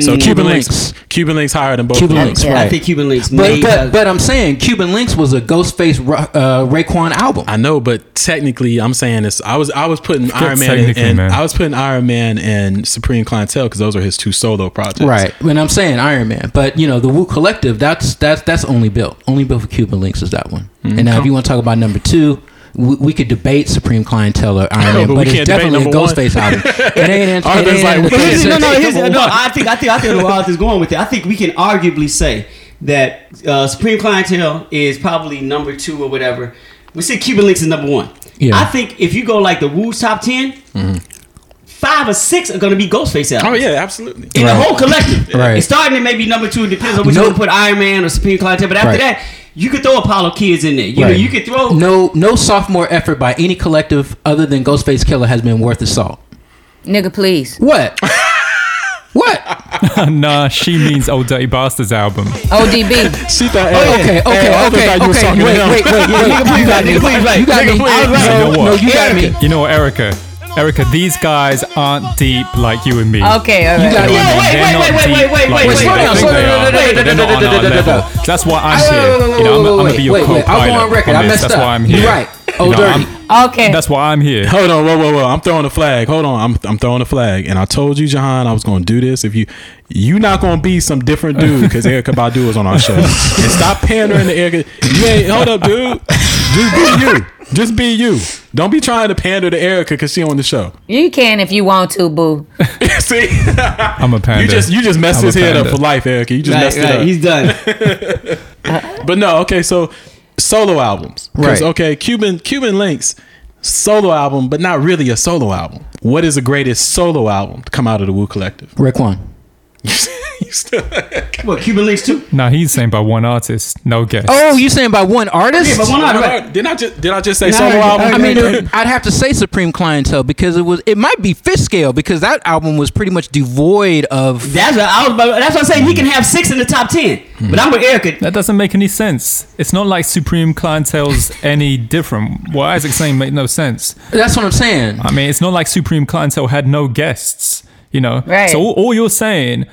So Cuban Linx higher than both. Cuban Linx. Right. I think Cuban Linx. But I'm saying Cuban Linx was a Ghostface Raekwon album. I know, but technically, I'm saying this. I was putting Iron Man and Supreme Clientele, because those are his two solo projects, right? When I'm saying Iron Man, but you know the Wu Collective, that's Only Built for Cuban Linx is that one. Mm-hmm. And now if you want to talk about number 2, we could debate Supreme Clientele or Iron Man, but it's definitely a Ghostface album. I think where Arthur's going with it. I think we can arguably say that Supreme Clientele is probably number 2 or whatever. We say Cuban Linx is number 1. Yeah. I think if you go like the Wu's top 10. Mm-hmm. 5 or 6 are going to be Ghostface albums. Oh, yeah, absolutely. In the whole collective. Right. It's starting at maybe number 2. It depends on which one put Iron Man or Supreme Clientele. But after that, you could throw Apollo Kids in there. You know, you could throw... No sophomore effort by any collective other than Ghostface Killah has been worth its salt. Nigga, please. What? What? Nah, she means Old Dirty Bastards album. ODB. She thought, okay. Wait, You got me. You got me. You know what, Erykah? Erykah, these guys aren't deep like you and me. Okay, all right. Wait. Slow down. That's why I'm here. You know, I'm gonna be your co-pilot. I'm on record. I messed up. That's why I'm here. You're right. Oh, dirty. Okay. That's why I'm here. Hold on, whoa. I'm throwing a flag. Hold on, I'm throwing a flag. And I told you, Jahan, I was gonna do this. If you not gonna be some different dude because Erykah Badu is on our show. And stop pandering to Erykah. Hold up, dude. Do you? Just be you. Don't be trying to pander to Erykah because she on the show. You can if you want to, boo. See? I'm a pander. You just messed his head up for life, Erykah. You just messed it up. He's done. But no, okay, so solo albums. Right. Okay, Cuban Linx, solo album, but not really a solo album. What is the greatest solo album to come out of the Wu Collective? Raekwon. What, Cuban Linx too? No, he's saying by one artist. No guess. Oh, you saying by one artist? Yeah, by one artist. Right. Did I just say solo album? I mean, I'd have to say Supreme Clientele because it might be Fishscale because that album was pretty much devoid of. That's what I'm saying. He can have 6 in the top 10, but I'm with Erykah. That doesn't make any sense. It's not like Supreme Clientele's any different. What Isaac's saying made no sense. That's what I'm saying. I mean, it's not like Supreme Clientele had no guests. You know, right. So all you're saying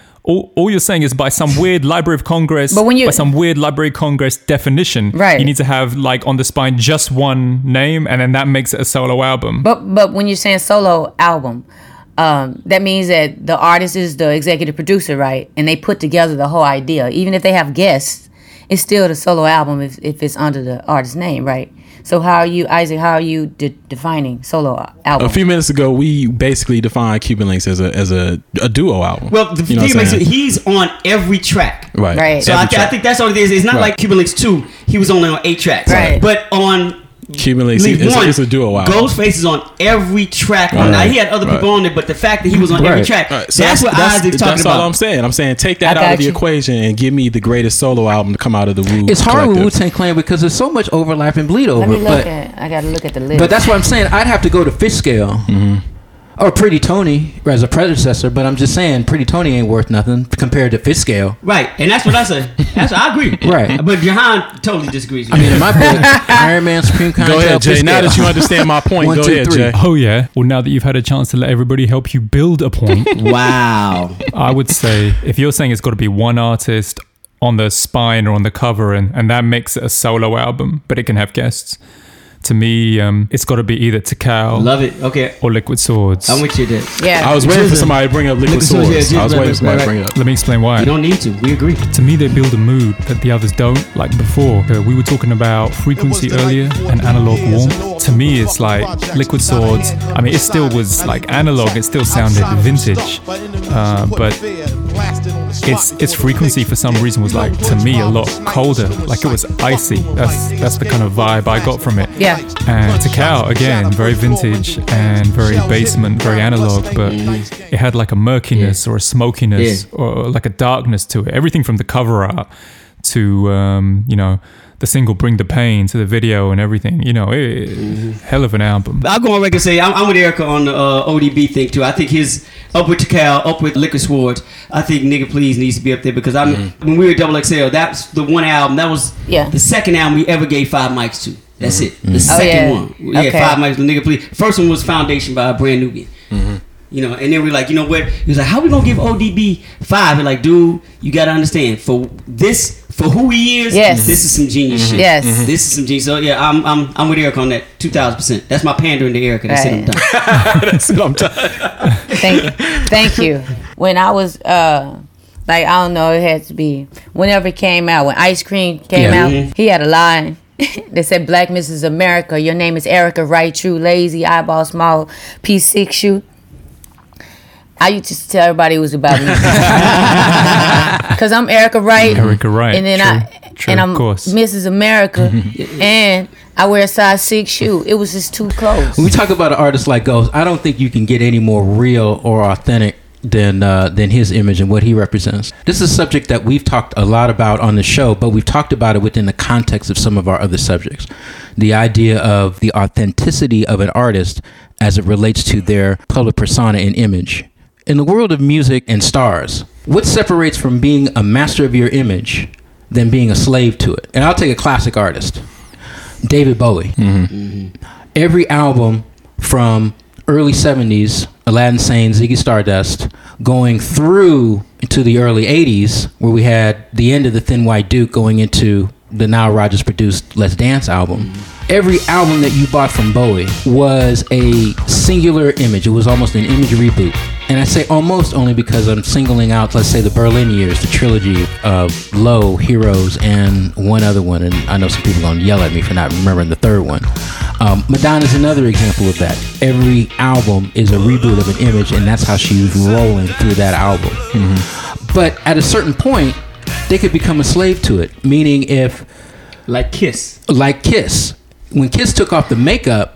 is by some weird Library of Congress, by some weird Library of Congress definition, right. You need to have like on the spine just one name, and then that makes it a solo album. But when you're saying solo album, that means that the artist is the executive producer, right? And they put together the whole idea. Even if they have guests, it's still the solo album if it's under the artist's name, right? So how are you, Isaac, defining solo album? A few minutes ago, we basically defined Cuban Linx as a duo album. Well, the thing is, he's on every track. Right. So I think that's all it is. It's not like Cuban Linx 2. He was only on 8 tracks. Right. But on Cuban Linx, it's a duo album. Ghostface is on every track. Right. Now, he had other people on it, but the fact that he was on every track, so that's what Isaac's talking about. That's all I'm saying. I'm saying take that out of the equation and give me the greatest solo album to come out of the Wu. It's hard with Wu-Tang Clan because there's so much overlap and bleed over. I got to look at the list. But that's what I'm saying. I'd have to go to Fishscale or Pretty Tony as a predecessor, but I'm just saying Pretty Tony ain't worth nothing compared to Fishscale. Right, and that's what I say. I agree. Right. But Jahan totally disagrees with you. I mean, in my book, Iron Man, Supreme Clientele. Go ahead, Jay. Fishscale. Now that you understand my point, 1, 2, 3. Jay. Oh, yeah. Well, now that you've had a chance to let everybody help you build a point. Wow. I would say, if you're saying it's got to be one artist on the spine or on the cover, and that makes it a solo album, but it can have guests. To me, it's got to be either Tikal, love it, okay, or Liquid Swords. I'm with you there. Yeah, I was waiting for somebody to bring up Liquid Swords. Yeah, I was waiting for somebody to bring it up. Let me explain why. You don't need to. We agree. To me, they build a mood that the others don't. Like before, we were talking about frequency earlier and analog warmth. To me, it's like Liquid Swords. I mean, it still was like analog. It still sounded vintage, but its frequency for some reason was like to me a lot colder. Like it was icy. That's the kind of vibe I got from it. Yeah. And Tikal, again, very vintage and very basement, very analog, but it had like a murkiness or a smokiness or like a darkness to it. Everything from the cover art to, the single Bring the Pain to the video and everything. You know, hell of an album. I'll go on record and say I'm with Erykah on the ODB thing too. I think his up with Tikal, up with Liquid Swords, I think Nigga Please needs to be up there because when we were Double XL, that's the one album, that was the second album we ever gave 5 mics to. That's it. The second one. We had 5 mics, Nigga Please. First one was Foundation by Brand Nubian. You know, and then we're like, you know what? He was like, how we gonna give ODB 5? We're like, dude, you gotta understand for who he is. Yes. This is some genius shit. Yes. This is some genius. So yeah, I'm with Erykah on that 2,000%. That's my pandering to Erykah. That's it. I'm done. That's it. I'm done. Thank you. When I was I don't know, it had to be whenever it came out. When Ice Cream came out, he had a line. They said, Black Mrs. America, your name is Erykah, right? True, lazy, eyeball, small, P6 shoe. I used to tell everybody it was about me. Because I'm Erykah Wright. Erykah Wright. And then I'm Mrs. America. And I wear a size 6 shoe. It was just too close. When we talk about an artist like Ghost, I don't think you can get any more real or authentic than his image and what he represents. This is a subject that we've talked a lot about on the show, but we've talked about it within the context of some of our other subjects. The idea of the authenticity of an artist as it relates to their public persona and image. In the world of music and stars, what separates from being a master of your image than being a slave to it? And I'll take a classic artist, David Bowie. Every album from early 70s, Aladdin Sane, Ziggy Stardust, going through to the early 80s, where we had the end of the Thin White Duke going into the Nile Rodgers produced Let's Dance album. Every album that you bought from Bowie was a singular image. It was almost an image reboot. And I say almost only because I'm singling out, let's say, the Berlin years, the trilogy of Low, Heroes, and one other one. And I know some people are going to yell at me for not remembering the third one. Madonna's another example of that. Every album is a reboot of an image, and that's how she was rolling through that album. Mm-hmm. But at a certain point, they could become a slave to it. Meaning, if like Kiss, when Kiss took off the makeup,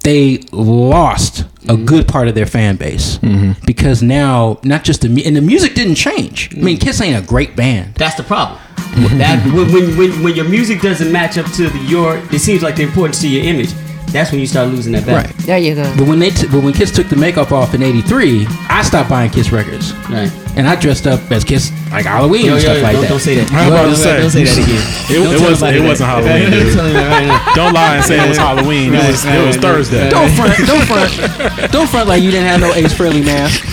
they lost a good part of their fan base, because now not just the music didn't change. I mean, Kiss ain't a great band. That's the problem. That when your music doesn't match up to it seems like the importance to your image. That's when you start losing that battle. Right. There you go. But when when Kiss took the makeup off in '83, I stopped buying Kiss records. Right. And I dressed up as Kiss, like Halloween and stuff like that. Don't say that. Don't say that again. It wasn't Halloween. Dude. Don't lie and say it was Halloween. Right. It was Thursday. Right. Don't front like you didn't have no Ace Frehley mask.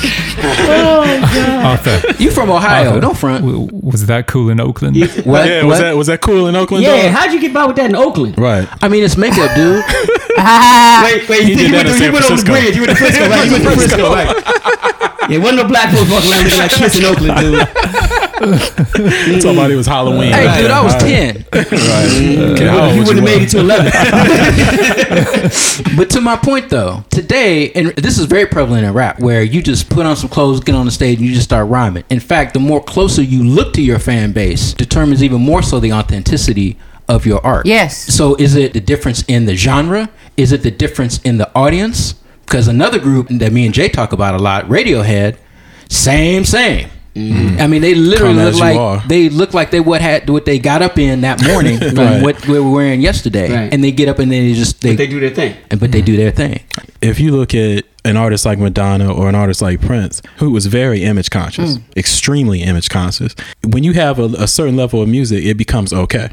Oh God. Arthur. You from Ohio? Arthur. Don't front. Was that cool in Oakland? Yeah. What? Yeah. Was that cool in Oakland? Yeah. How'd you get by with that in Oakland? Right. I mean, it's makeup, dude. Wait. He went over the bridge. You went to Frisco, right? Yeah, wasn't no black folks walking around looking like Kiss in Oakland, dude. Somebody was Halloween. Hey, dude, I was 10. Right. Okay, you would have made it to 11. But to my point, though, today, and this is very prevalent in rap, where you just put on some clothes, get on the stage, and you just start rhyming. In fact, the more closer you look to your fan base determines even more so the authenticity of your art. Yes. So is it the difference in the genre? Is it the difference in the audience? Because another group that me and Jay talk about a lot, Radiohead, same. Mm-hmm. I mean, they literally look like they what they got up in that morning from what we were wearing yesterday, and they get up and they do their thing. They do their thing. If you look at an artist like Madonna or an artist like Prince, who was very image conscious, extremely image conscious, when you have a certain level of music, it becomes okay.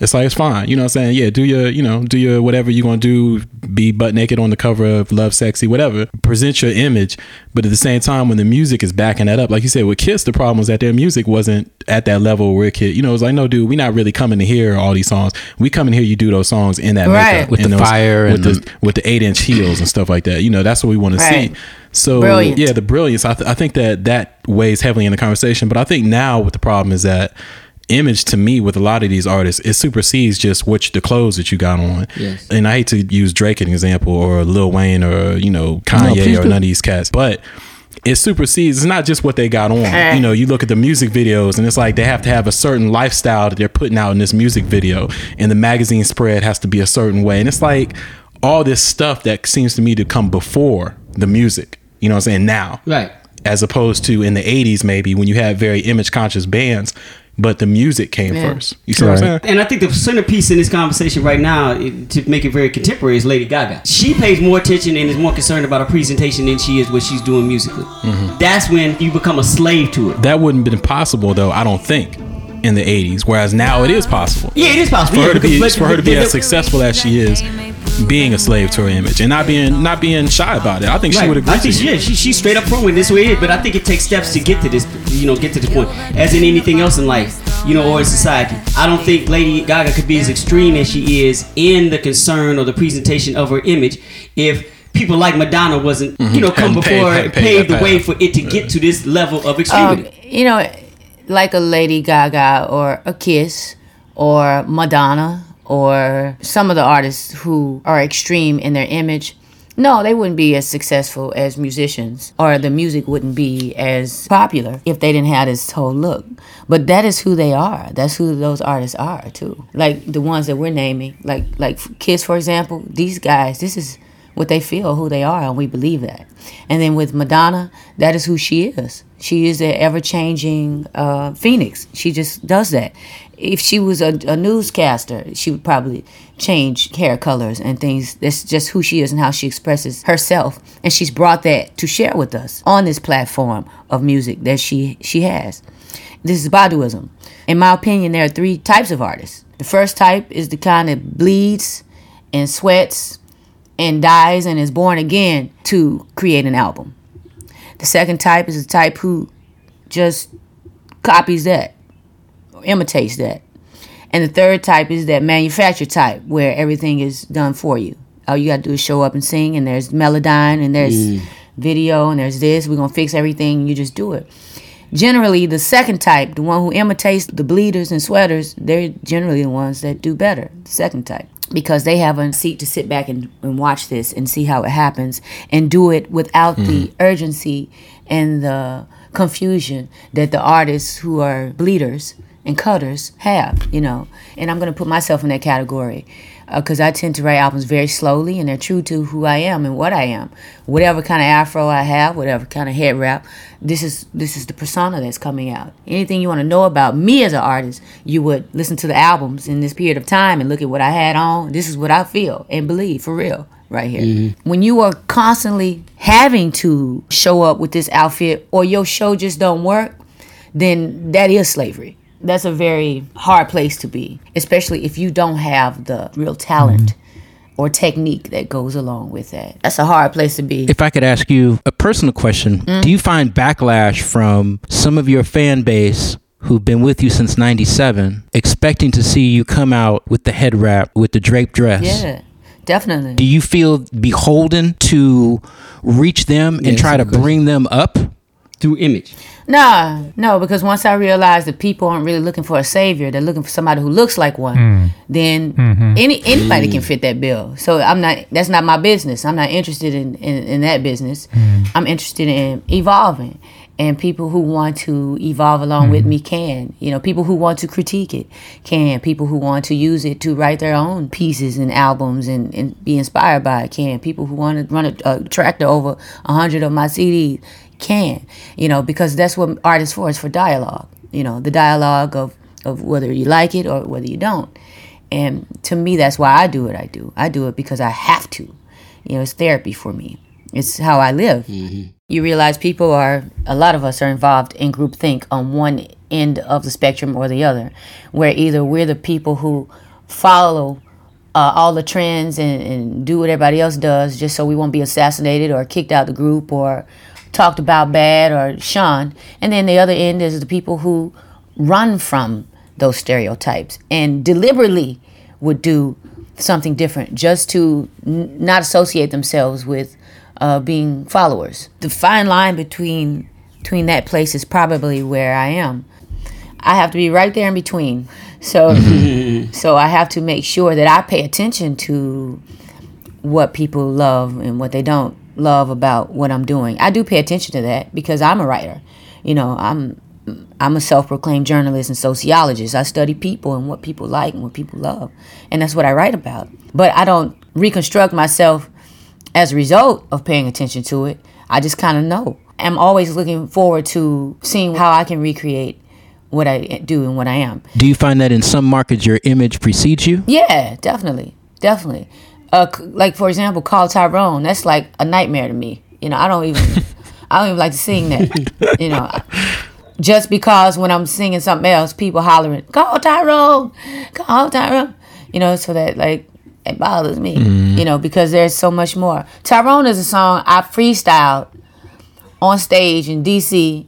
It's like, it's fine. You know what I'm saying? Yeah, do your whatever you're going to do, be butt naked on the cover of Love Sexy, whatever. Present your image. But at the same time, when the music is backing that up, like you said, with Kiss, the problem was that their music wasn't at that level where it could, it was like, no, dude, we're not really coming to hear all these songs. We come in here, you do those songs in that makeup. With the fire and with the 8-inch heels and stuff like that. That's what we want to see. So brilliant. Yeah, the brilliance. I think that weighs heavily in the conversation. But I think now what the problem is that image, to me, with a lot of these artists, it supersedes just the clothes that you got on. Yes. And I hate to use Drake as an example, or Lil Wayne, or Kanye, or none of these cats, but it supersedes. It's not just what they got on. You look at the music videos, and it's like they have to have a certain lifestyle that they're putting out in this music video, and the magazine spread has to be a certain way, and it's like all this stuff that seems to me to come before the music, you know what I'm saying, now. Right. As opposed to in the 80s, maybe, when you had very image conscious bands, but the music came first. You see what I'm saying? And I think the centerpiece in this conversation right now, to make it very contemporary, is Lady Gaga. She pays more attention and is more concerned about her presentation than she is what she's doing musically. Mm-hmm. That's when you become a slave to it. That wouldn't have been possible, though, I don't think, in the 80s, whereas now it is possible. Yeah, it is possible. For her to be as successful as she is, being a slave to her image and not being shy about it. I think she would agree. I think she's straight up pro in this way, but I think it takes steps to get to this, get to the point, as in anything else in life, or in society. I don't think Lady Gaga could be as extreme as she is in the concern or the presentation of her image if people like Madonna wasn't, come before and paved the way for it to get to this level of extremity. Like a Lady Gaga or a Kiss or Madonna, or some of the artists who are extreme in their image, no, they wouldn't be as successful as musicians, or the music wouldn't be as popular if they didn't have this whole look. But that is who they are. That's who those artists are, too. Like the ones that we're naming, like Kiss, for example, these guys, this is what they feel, who they are, and we believe that. And then with Madonna, that is who she is. She is an ever-changing phoenix. She just does that. If she was a newscaster, she would probably change hair colors and things. That's just who she is and how she expresses herself. And she's brought that to share with us on this platform of music that she has. This is Baduism. In my opinion, there are three types of artists. The first type is the kind that bleeds and sweats and dies and is born again to create an album. The second type is the type who just copies that, imitates that. And the third type is that manufactured type, where everything is done for you. All you gotta do is show up and sing, and there's Melodyne, and there's video, and there's this, we're gonna fix everything, and you just do it. Generally, the second type, the one who imitates the bleeders and sweaters, they're generally the ones that do better, the second type. because they have a seat to sit back and watch this and see how it happens and do it without the urgency and the confusion that the artists who are bleeders and cutters have, you know. And I'm going to put myself in that category because I tend to write albums very slowly, and they're true to who I am and what I am. Whatever kind of afro I have, whatever kind of head wrap, this is the persona that's coming out. Anything you want to know about me as an artist, you would listen to the albums in this period of time and look at what I had on. This is what I feel and believe for real right here. Mm-hmm. When you are constantly having to show up with this outfit or your show just don't work, then that is slavery. That's a very hard place to be, especially if you don't have the real talent or technique that goes along with that. That's a hard place to be. If I could ask you a personal question, do you find backlash from some of your fan base who've been with you since 97, expecting to see you come out with the head wrap, with the draped dress? Yeah. Definitely. Do you feel beholden to reach them and try to bring them up? Through image? No, because once I realized that people aren't really looking for a savior, they're looking for somebody who looks like one, then anybody can fit that bill. So that's not my business. I'm not interested in that business. I'm interested in evolving. And people who want to evolve along with me can. You know, people who want to critique it can. People who want to use it to write their own pieces and albums and be inspired by it can. People who want to run a track to over 100 of my CDs can. You know, because that's what art is for. It's for dialogue. You know, the dialogue of whether you like it or whether you don't. And to me, that's why I do what I do. I do it because I have to. You know, it's therapy for me. It's how I live. Mm-hmm. You realize a lot of us are involved in groupthink on one end of the spectrum or the other, where either we're the people who follow all the trends and do what everybody else does just so we won't be assassinated or kicked out of the group or talked about bad or shunned. And then the other end is the people who run from those stereotypes and deliberately would do something different just to not associate themselves with being followers. The fine line between that place is probably where I am. I have to be right there in between. So I have to make sure that I pay attention to what people love and what they don't love about what I'm doing. I do pay attention to that because I'm a writer. You know, I'm a self-proclaimed journalist and sociologist. I study people and what people like and what people love. And that's what I write about. But I don't reconstruct myself as a result of paying attention to it. I just kind of know. I'm always looking forward to seeing how I can recreate what I do and what I am. Do you find that in some markets your image precedes you? Yeah, definitely. Like, for example, Call Tyrone. That's like a nightmare to me. You know, I don't even like to sing that. You know, just because when I'm singing something else, people hollering, "Call Tyrone, Call Tyrone." You know, so that like, it bothers me, you know, because there's so much more. Tyrone is a song I freestyled on stage in DC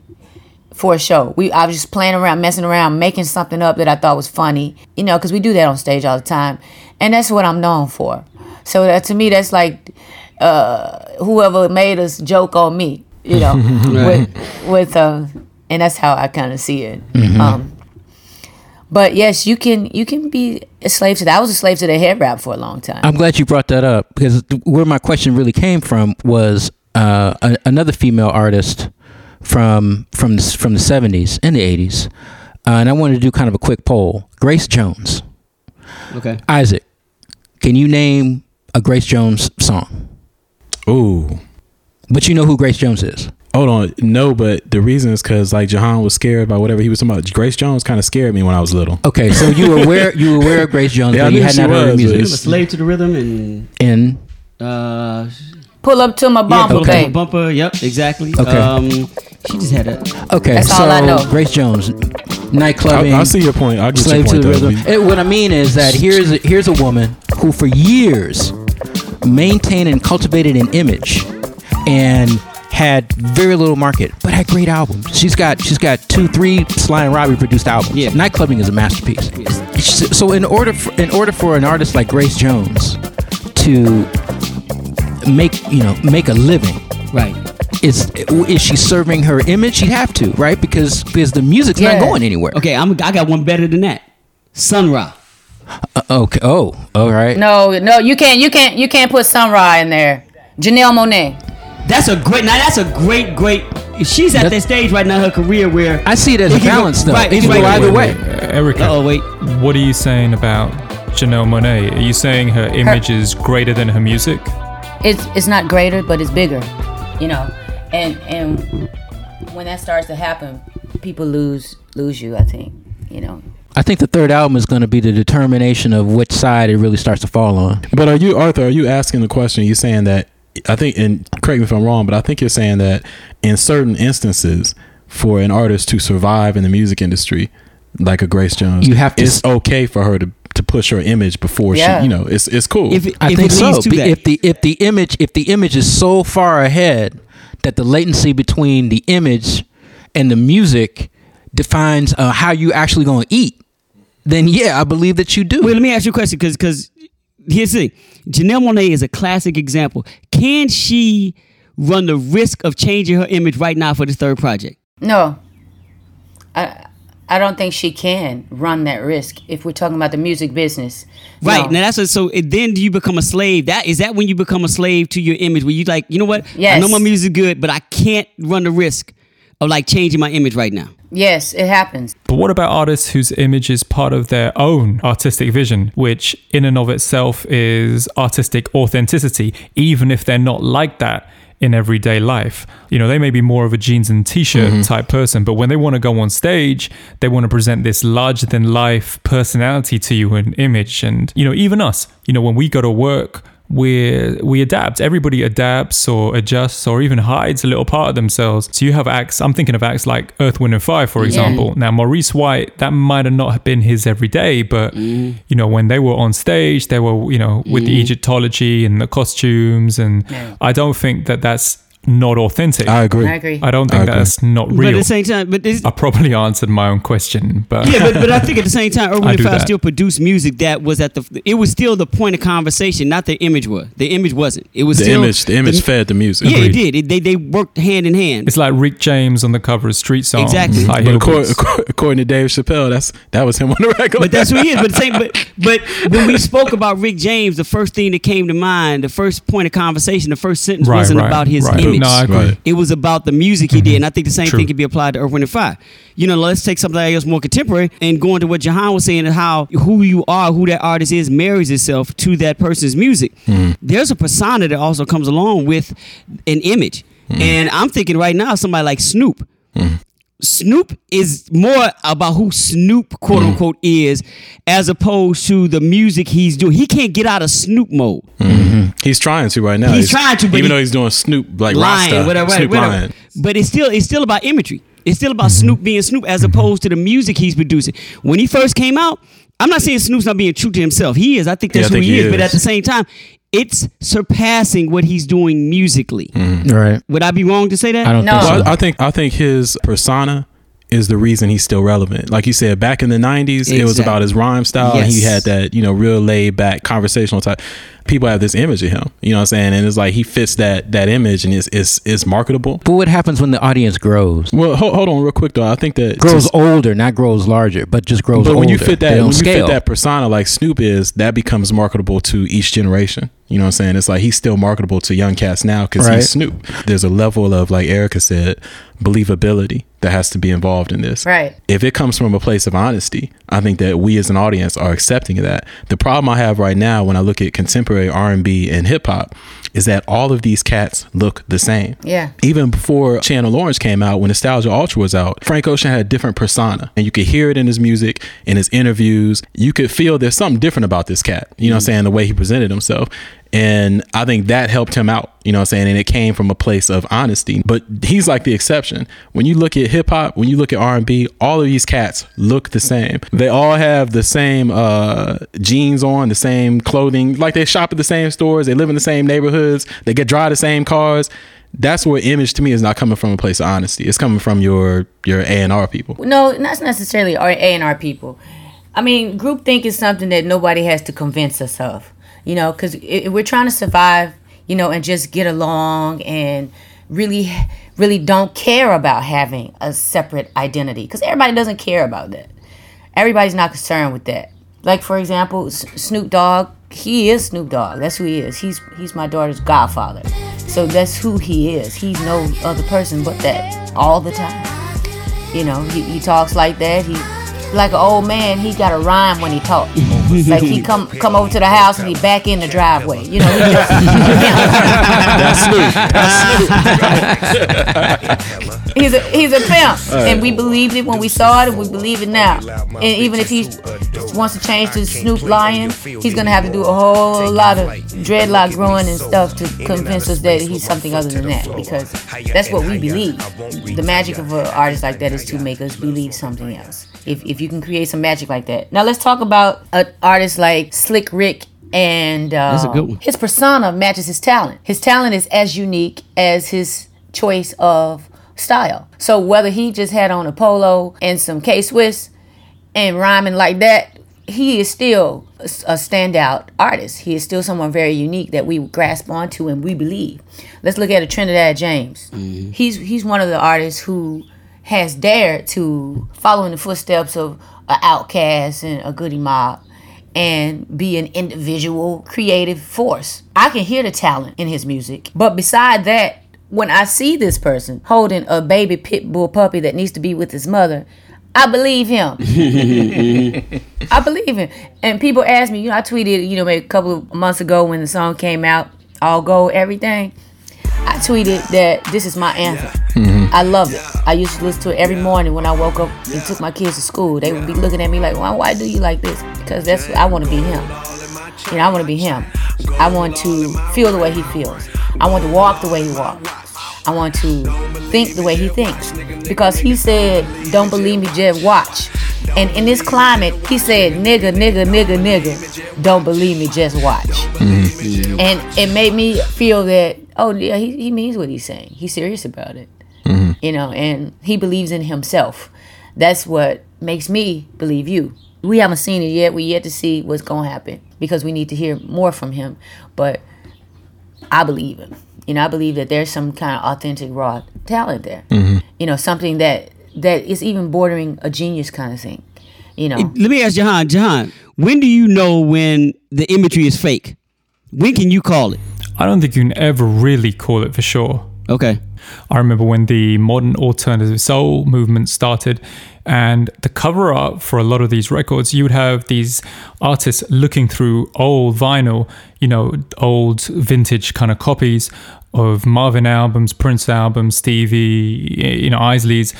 for a show. I was just playing around, messing around, making something up that I thought was funny, you know, because we do that on stage all the time. And that's what I'm known for. So that, to me, that's like whoever made us joke on me, you know, and that's how I kind of see it. Mm-hmm. But yes, you can be a slave to that. I was a slave to the head wrap for a long time. I'm glad you brought that up because where my question really came from was another female artist from the 70s and the 80s, and I wanted to do kind of a quick poll. Grace Jones. Okay. Isaac, can you name a Grace Jones song? Ooh. But you know who Grace Jones is. Hold on, no, but the reason is because like Jahan was scared by whatever he was talking about. Grace Jones kind of scared me when I was little. Okay, so you were aware of Grace Jones, but you had not heard her music. You were a slave to the rhythm and Pull Up to My Bumper. Yeah, okay. Bumper, yep, exactly. Okay, she just had it. Okay, that's all I know. Grace Jones, nightclubbing. I see your point. I get slave your point, to the rhythm. What I mean is that here's a woman who for years maintained and cultivated an image and had very little market, but had great albums. She's got 2, 3 Sly and Robbie produced albums. Yeah. Nightclubbing is a masterpiece. Yeah. So in order for an artist like Grace Jones to make a living, right? Is she serving her image? She'd have to, right? Because the music's not going anywhere. Okay, I got one better than that. Sun Ra. Okay. Oh, all right. No, you can't put Sun Ra in there. Janelle Monáe. That's a great. She's at that stage right now in her career where I see it as a balance though. Right, it can go either way. Erykah. Oh wait. What are you saying about Janelle Monáe? Are you saying her image is greater than her music? It's not greater, but it's bigger, you know. And when that starts to happen, people lose you. I think, you know. I think the third album is going to be the determination of which side it really starts to fall on. But are you, Arthur, asking the question? You're saying that, I think, and correct me if I'm wrong, but I think you're saying that in certain instances for an artist to survive in the music industry, like a Grace Jones, it's okay for her to push her image before she, it's cool. If the image is so far ahead that the latency between the image and the music defines how you actually gonna eat, then I believe that you do. Wait, let me ask you a question, because here's the thing. Janelle Monáe is a classic example. Can she run the risk of changing her image right now for this third project? No, I don't think she can run that risk if we're talking about the music business. Right. No. Now then do you become a slave? Is that when you become a slave to your image, where you like, you know what? Yes. I know my music's good, but I can't run the risk of like changing my image right now. Yes, it happens. But what about artists whose image is part of their own artistic vision, which in and of itself is artistic authenticity, even if they're not like that in everyday life? You know, they may be more of a jeans and t-shirt type person, but when they want to go on stage, they want to present this larger than life personality to you and image. And, you know, even us, you know, when we go to work, we adapt. Everybody adapts or adjusts or even hides a little part of themselves. So you have acts, I'm thinking of acts like Earth, Wind & Fire, for example. Now, Maurice White, that might have not been his everyday, but, you know, when they were on stage, they were, you know, with the Egyptology and the costumes. And I don't think that that's not authentic. I agree. I don't think that's not real. But at the same time, I probably answered my own question. But but I think at the same time, Earth, Wind & Fire still produced music that was it was still the point of conversation, not the image was. The image wasn't. It was the still image. The image fed the music. Yeah, agreed. It did. They worked hand in hand. It's like Rick James on the cover of Street Song. Exactly. Like according to Dave Chappelle, that was him on the record. But that's who he is. But when we spoke about Rick James, the first thing that came to mind, the first point of conversation, the first sentence wasn't about his image. No, I agree. Right. It was about the music he did, and I think the same thing could be applied to Earth, Wind & Fire. You know, let's take something else more contemporary and go into what Jahan was saying and how who you are, who that artist is, marries itself to that person's music. There's a persona that also comes along with an image, and I'm thinking right now somebody like Snoop. Snoop is more about who Snoop, quote unquote, is, as opposed to the music he's doing. He can't get out of Snoop mode. He's trying to right now. He's trying to, but even though he's doing Snoop like lying, Rasta, whatever, Snoop whatever. Lying. But it's still about imagery. It's still about Snoop being Snoop, as opposed to the music he's producing. When he first came out, I'm not saying Snoop's not being true to himself. He is. I think that's who he is. But at the same time, it's surpassing what he's doing musically. Right? Would I be wrong to say that? I don't think so. Well, I think his persona is the reason he's still relevant. Like you said, back in the 90s, It was about his rhyme style. Yes. And he had that, you know, real laid back conversational type. People have this image of him, you know what I'm saying? And it's like he fits that image, and it's marketable. But what happens when the audience grows? Well, hold on real quick though. I think that grows older, not grows larger, but just grows older. But when you fit that, persona like Snoop is, that becomes marketable to each generation. You know what I'm saying? It's like he's still marketable to young cats now because he's Snoop. There's a level of, like Erykah said, believability that has to be involved in this. Right. If it comes from a place of honesty, I think that we as an audience are accepting that. The problem I have right now when I look at contemporary R&B and hip hop is that all of these cats look the same. Yeah. Even before Channel Orange came out, when Nostalgia Ultra was out, Frank Ocean had a different persona, and you could hear it in his music, in his interviews. You could feel there's something different about this cat, you know what I'm saying, the way he presented himself. And I think that helped him out, you know what I'm saying? And it came from a place of honesty, but he's like the exception. When you look at hip hop, when you look at R&B, all of these cats look the same. They all have the same jeans on, the same clothing, like they shop at the same stores, they live in the same neighborhoods, they get drive the same cars. That's where image to me is not coming from a place of honesty. It's coming from your A&R people. No, not necessarily A&R people. I mean, groupthink is something that nobody has to convince us of. You know, because we're trying to survive, you know, and just get along and really, really don't care about having a separate identity, because everybody doesn't care about that. Everybody's not concerned with that. Like, for example, Snoop Dogg. He is Snoop Dogg. That's who he is. He's my daughter's godfather. So that's who he is. He's no other person but that all the time. You know, he talks like that. He like an old man. He got a rhyme when he talks. Like he come over to the house and he back in the driveway. You know, he just, that's Snoop. That's Snoop. He's a pimp, and we believed it when we saw it, and we believe it now. And even if he wants to change to Snoop Lion, he's gonna have to do a whole lot of dreadlock growing and stuff to convince us that he's something other than that, because that's what we believe. The magic of an artist like that is to make us believe something else. If you can create some magic like that. Now let's talk about an artist like Slick Rick. And that's a good one. His persona matches his talent. His talent is as unique as his choice of style. So whether he just had on a polo and some K-Swiss and rhyming like that, he is still a standout artist. He is still someone very unique that we grasp onto and we believe. Let's look at a Trinidad James. Mm-hmm. He's one of the artists who has dared to follow in the footsteps of an Outcast and a Goody Mob and be an individual creative force. I can hear the talent in his music, but beside that, when I see this person holding a baby pit bull puppy that needs to be with his mother, I believe him. I believe him. And people ask me, I tweeted, maybe a couple of months ago when the song came out, All Gold, Everything. I tweeted that this is my anthem. Mm-hmm. I love it. I used to listen to it every morning when I woke up and took my kids to school. They would be looking at me like, why do you like this? Because that's what I want to be him. I want to be him. I want to feel the way he feels. I want to walk the way he walks. I want to think the way he thinks. Because he said, don't believe me, just watch. And in this climate, he said, nigga, don't believe me, just watch. Mm-hmm. And it made me feel that, oh, yeah, he means what he's saying. He's serious about it. Mm-hmm. And he believes in himself. That's what makes me believe you. We haven't seen it yet. We're yet to see what's going to happen because we need to hear more from him. But I believe him. I believe that there's some kind of authentic, raw talent there. Mm-hmm. Something that is even bordering a genius kind of thing. Let me ask Jahan. Jahan, when do you know when the imagery is fake? When can you call it? I don't think you can ever really call it for sure. Okay. I remember when the modern alternative soul movement started, and the cover art for a lot of these records, you would have these artists looking through old vinyl, old vintage kind of copies of Marvin albums, Prince albums, Stevie, Isleys,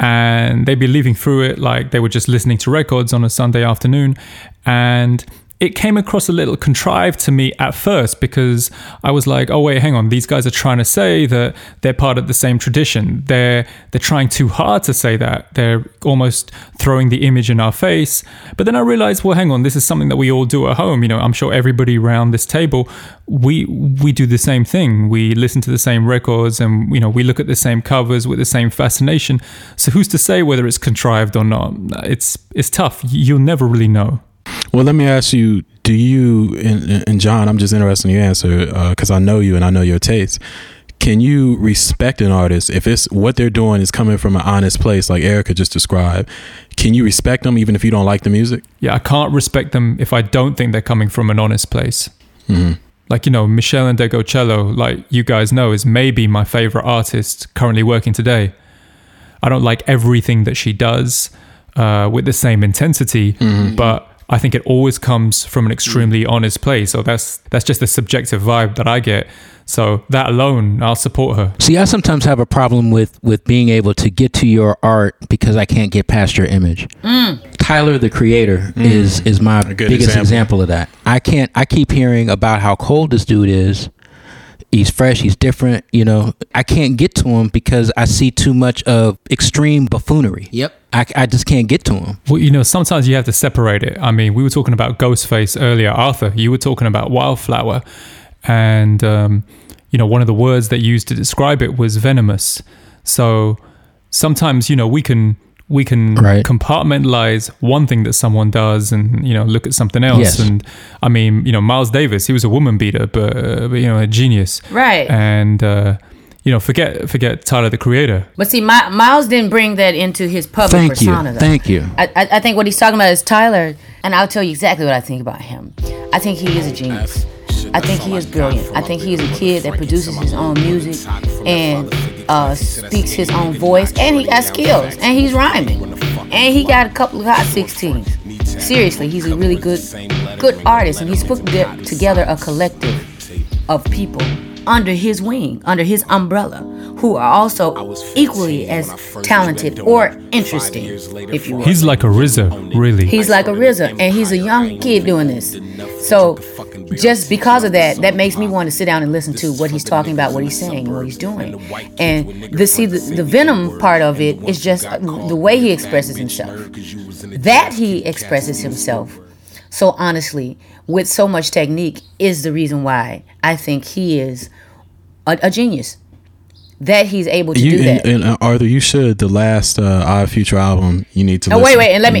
and they'd be leafing through it like they were just listening to records on a Sunday afternoon. And it came across a little contrived to me at first because I was like, oh, wait, hang on. These guys are trying to say that they're part of the same tradition. They're trying too hard to say that. They're almost throwing the image in our face. But then I realized, well, hang on. This is something that we all do at home. I'm sure everybody around this table, we do the same thing. We listen to the same records and, we look at the same covers with the same fascination. So who's to say whether it's contrived or not? It's tough. You'll never really know. Well, let me ask you, do you, and John, I'm just interested in your answer because I know you and I know your taste. Can you respect an artist if it's what they're doing is coming from an honest place like Erykah just described? Can you respect them even if you don't like the music? Yeah, I can't respect them if I don't think they're coming from an honest place. Mm-hmm. Like, Meshell Ndegeocello, like you guys know, is maybe my favorite artist currently working today. I don't like everything that she does with the same intensity, mm-hmm. but I think it always comes from an extremely honest place. So that's just the subjective vibe that I get. So that alone, I'll support her. See, I sometimes have a problem with being able to get to your art because I can't get past your image. Mm. Tyler, the creator, is my biggest example of that. I keep hearing about how cold this dude is. He's fresh, he's different, I can't get to him because I see too much of extreme buffoonery. Yep. I just can't get to him. Well, sometimes you have to separate it. I mean, we were talking about Ghostface earlier. Arthur, you were talking about Wildflower. And, one of the words that you used to describe it was venomous. So sometimes, we can right. compartmentalize one thing that someone does and, look at something else. Yes. And I mean, Miles Davis, he was a woman beater, but a genius. Right. And, you know, forget Tyler the Creator. But see, Miles didn't bring that into his public persona. Thank you. I think what he's talking about is Tyler, and I'll tell you exactly what I think about him. I think he is a genius. I think he is brilliant. I think he is a kid that produces his own music and speaks his own voice, and he got skills, and he's rhyming, and he got a couple of hot 16s. Seriously, he's a really good artist, and he's put together a collective of people under his wing, under his umbrella, who are also equally as talented or interesting, if you will. He's like a RZA, really. He's like a RZA, and he's a young kid doing this. So just because of that, that makes me want to sit down and listen to what he's talking about, what he's saying, what he's doing. And the venom part of it is just the way he expresses himself. That he expresses himself so honestly, with so much technique, is the reason why I think he is a genius. That he's able to do that. And Arthur, you should the last Odd Future album. You need to. Oh, listen, wait, and let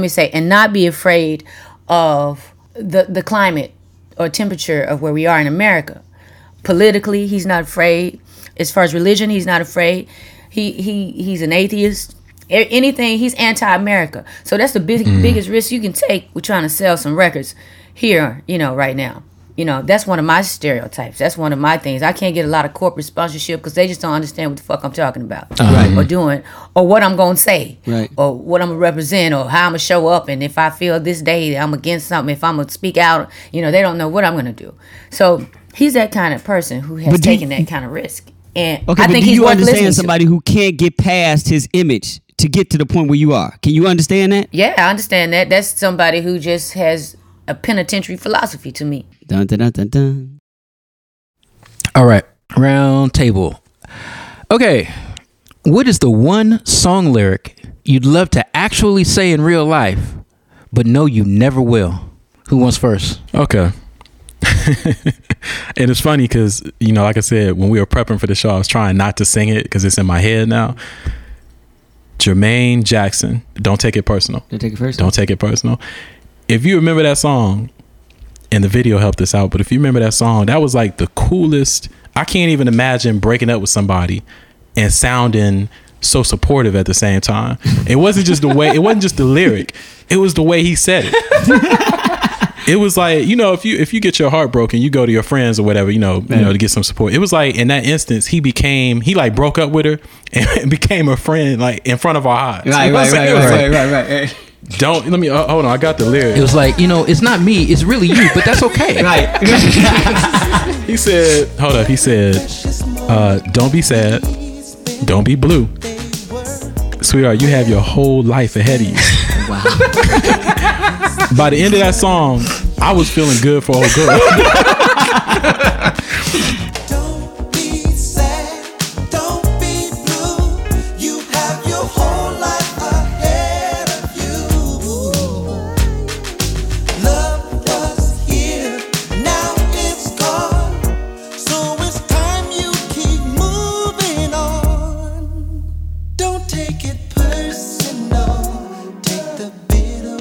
me say, and not be afraid of the climate or temperature of where we are in America. Politically, he's not afraid. As far as religion, he's not afraid. He's an atheist. Anything, he's anti-America. So that's the biggest risk you can take with trying to sell some records here, you know, right now. You know, that's one of my stereotypes. That's one of my things. I can't get a lot of corporate sponsorship because they just don't understand what the fuck I'm talking about or doing or what I'm going to say or what I'm going to represent or how I'm going to show up. And if I feel this day that I'm against something, if I'm going to speak out, you know, they don't know what I'm going to do. So he's that kind of person who has taken that kind of risk. And I think he's worth listening to. Do you understand somebody who can't get past his image to get to the point where you are? Can you understand that? Yeah, I understand that. That's somebody who just has a penitentiary philosophy to me. Dun, dun, dun, dun, dun. All right, round table. Okay, what is the one song lyric you'd love to actually say in real life, but know you never will? Who wants first? Okay. And it's funny because, you know, like I said, when we were prepping for the show, I was trying not to sing it because it's in my head now. Jermaine Jackson, Don't Take It Personal. Don't Take It Personal. Don't Take It Personal. If you remember that song, and the video helped us out, but if you remember that song, that was like the coolest. I can't even imagine breaking up with somebody and sounding so supportive at the same time. It wasn't just the lyric. It was the way he said it. It was like, you know, if you get your heart broken, you go to your friends or whatever, you know, to get some support. It was like in that instance, he broke up with her and became a friend, like in front of our eyes. Right. Don't let me hold on. I got the lyric. It was like, you know, it's not me, it's really you, but that's okay. Right. He said, hold up. He said, "Don't be sad, don't be blue, sweetheart. You have your whole life ahead of you." Wow. By the end of that song, I was feeling good for a girl. Don't be sad, don't be blue. You have your whole life ahead of you. Love was here, now it's gone. So it's time you keep moving on. Don't take it personal. Take the bitter.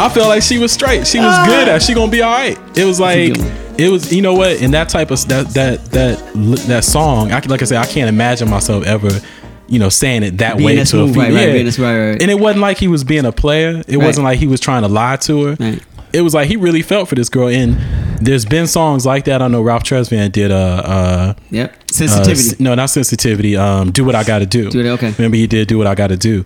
I felt like she was straight. She was good at it. She gonna be all right. It was like, it was, you know what? And that type of that song. Like I said, I can't imagine myself ever, you know, saying it that way to a female. Right. And it wasn't like he was being a player. It wasn't like he was trying to lie to her. Right. It was like he really felt for this girl. And there's been songs like that. I know Ralph Tresvant did. Sensitivity. No, not Sensitivity. Do What I Gotta Do. Okay. Remember he did Do What I Gotta Do.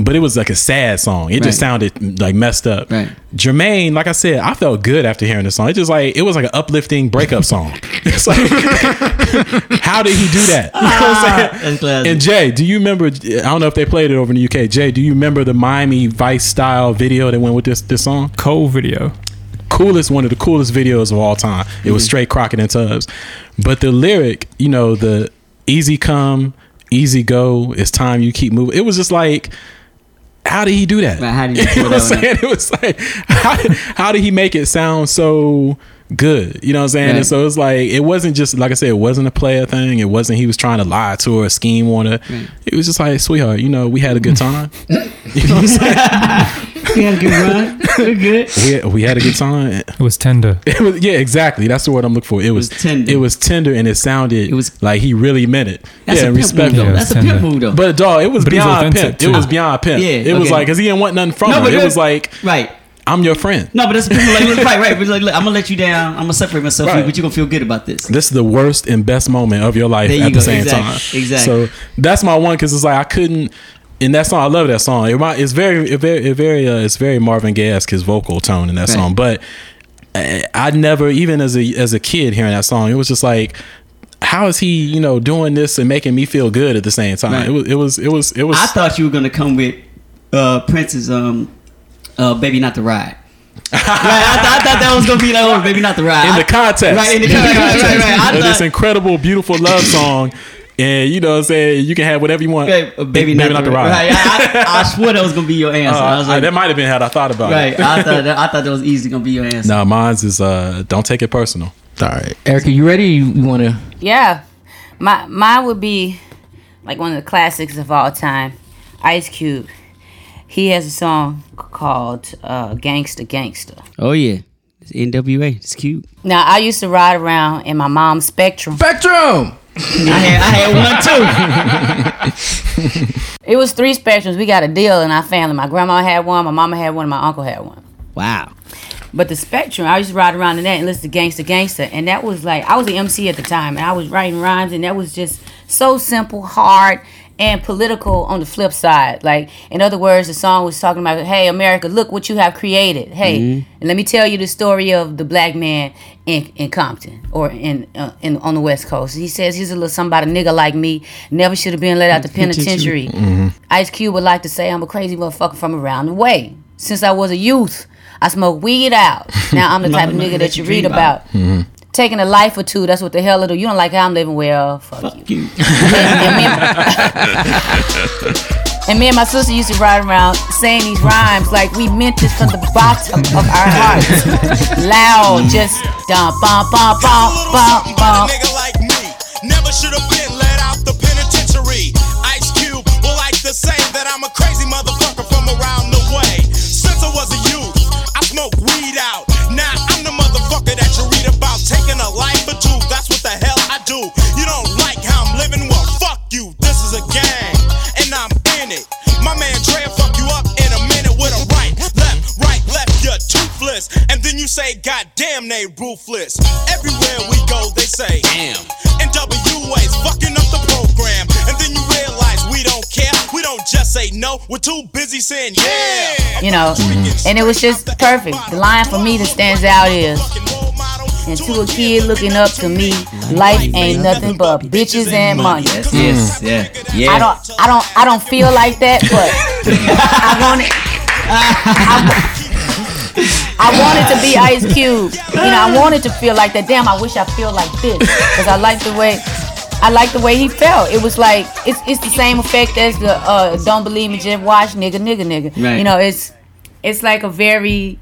But it was like a sad song. It just sounded like messed up. Right. Jermaine, like I said, I felt good after hearing the song. It was like an uplifting breakup song. It's like, how did he do that? You know what I'm saying? And Jay, do you remember? I don't know if they played it over in the UK. Jay, do you remember the Miami Vice style video that went with this song? Cole video. One of the coolest videos of all time. It was straight Crockett and Tubbs. But the lyric, you know, the easy come, easy go. It's time you keep moving. It was just like, how did he do that? How did he do that? It was like, how did he make it sound so good. You know what I'm saying? Right. And so it's like, it wasn't just, like I said, it wasn't a player thing. It wasn't he was trying to lie to her or scheme on her. Right. It was just like, sweetheart, you know, we had a good time. You know what I'm saying? We had a good run. We're good. We had a good time. It was tender. It was, yeah, exactly. That's the word I'm looking for. It was tender and it sounded like he really meant it. That's a pimp move, though. That's a pimp move, though. But dog, it was beyond pimp. Too. It was beyond pimp. Yeah, it was like, because he didn't want nothing from her. It was like, right, I'm your friend. No, but that's right. But like, look, I'm gonna let you down. I'm gonna separate myself from you, but you're gonna feel good about this. This is the worst and best moment of your life at the same time. Exactly. So that's my one, because it's like I couldn't. And that song, I love that song. It's very Marvin Gaye-esque, his vocal tone in that song. But I never, even as a kid hearing that song, it was just like, how is he, you know, doing this and making me feel good at the same time? Right. It was. I thought you were gonna come with Prince's "Baby Not to Ride." Right, I thought that was gonna be like, "Oh, Baby Not to Ride." In the context, right. This incredible, beautiful love song. And you know what I'm saying, you can have whatever you want. Baby not the ride. Right. I swore that was going to be your answer. I was like, that might have been how I thought about it. I thought that was easily going to be your answer. No, mine's is Don't Take It Personal. All right. Erykah, you ready? You want to? Yeah. Mine would be like one of the classics of all time, Ice Cube. He has a song called Gangsta Gangsta. Oh, yeah. It's NWA. It's cute. Now, I used to ride around in my mom's Spectrum. Spectrum! I had one too. It was 3 Spectrums. We got a deal in our family. My grandma had one, my mama had one, and my uncle had one. Wow. But the Spectrum, I used to ride around in that and listen to Gangsta Gangsta. And that was like, I was the MC at the time, and I was writing rhymes, and that was just so simple, hard, and political on the flip side. Like, in other words, the song was talking about, hey, America, look what you have created. Hey, and let me tell you the story of the black man in Compton or in on the West Coast. He says he's a little somebody nigga like me, never should have been let out the penitentiary. Ice Cube would like to say, I'm a crazy motherfucker from around the way. Since I was a youth, I smoked weed out. Now I'm the type of nigga that you read about. Taking a life or two, that's what the hell it do. You don't like how I'm living, well, fuck you. And me and my sister used to ride around saying these rhymes like we meant this from the bottom of our hearts. Loud, just dum bum bum bum bum bum. Nigga like me, never should have been let out the penitentiary. Ice Cube will like to say that I'm a crazy motherfucker from around the way. Since I was a youth, I smoked weed out. Now I'm the motherfucker that you read about, taking a life or two. That's what the hell I do. You don't like how I'm living? Well, fuck you. This is a gang, and I'm in it. My man Dre will fuck you up in a minute with a right, left. You're toothless, and then you say, goddamn, they ruthless. Everywhere we go, they say, damn. NWA's fucking up the program, and then you realize we don't care. We don't just say no. We're too busy saying yeah. You know, and it was just perfect. The line for me that stands out is, and to a kid looking up to me, life ain't nothing but bitches and money. Yes. I don't feel like that, but I want it. I wanted to be Ice Cube. You know, I wanted to feel like that. Damn, I wish I feel like this, because I like the way he felt. It was like it's the same effect as the "Don't Believe Me, Just Watch, nigga." Right. You know, it's like a very.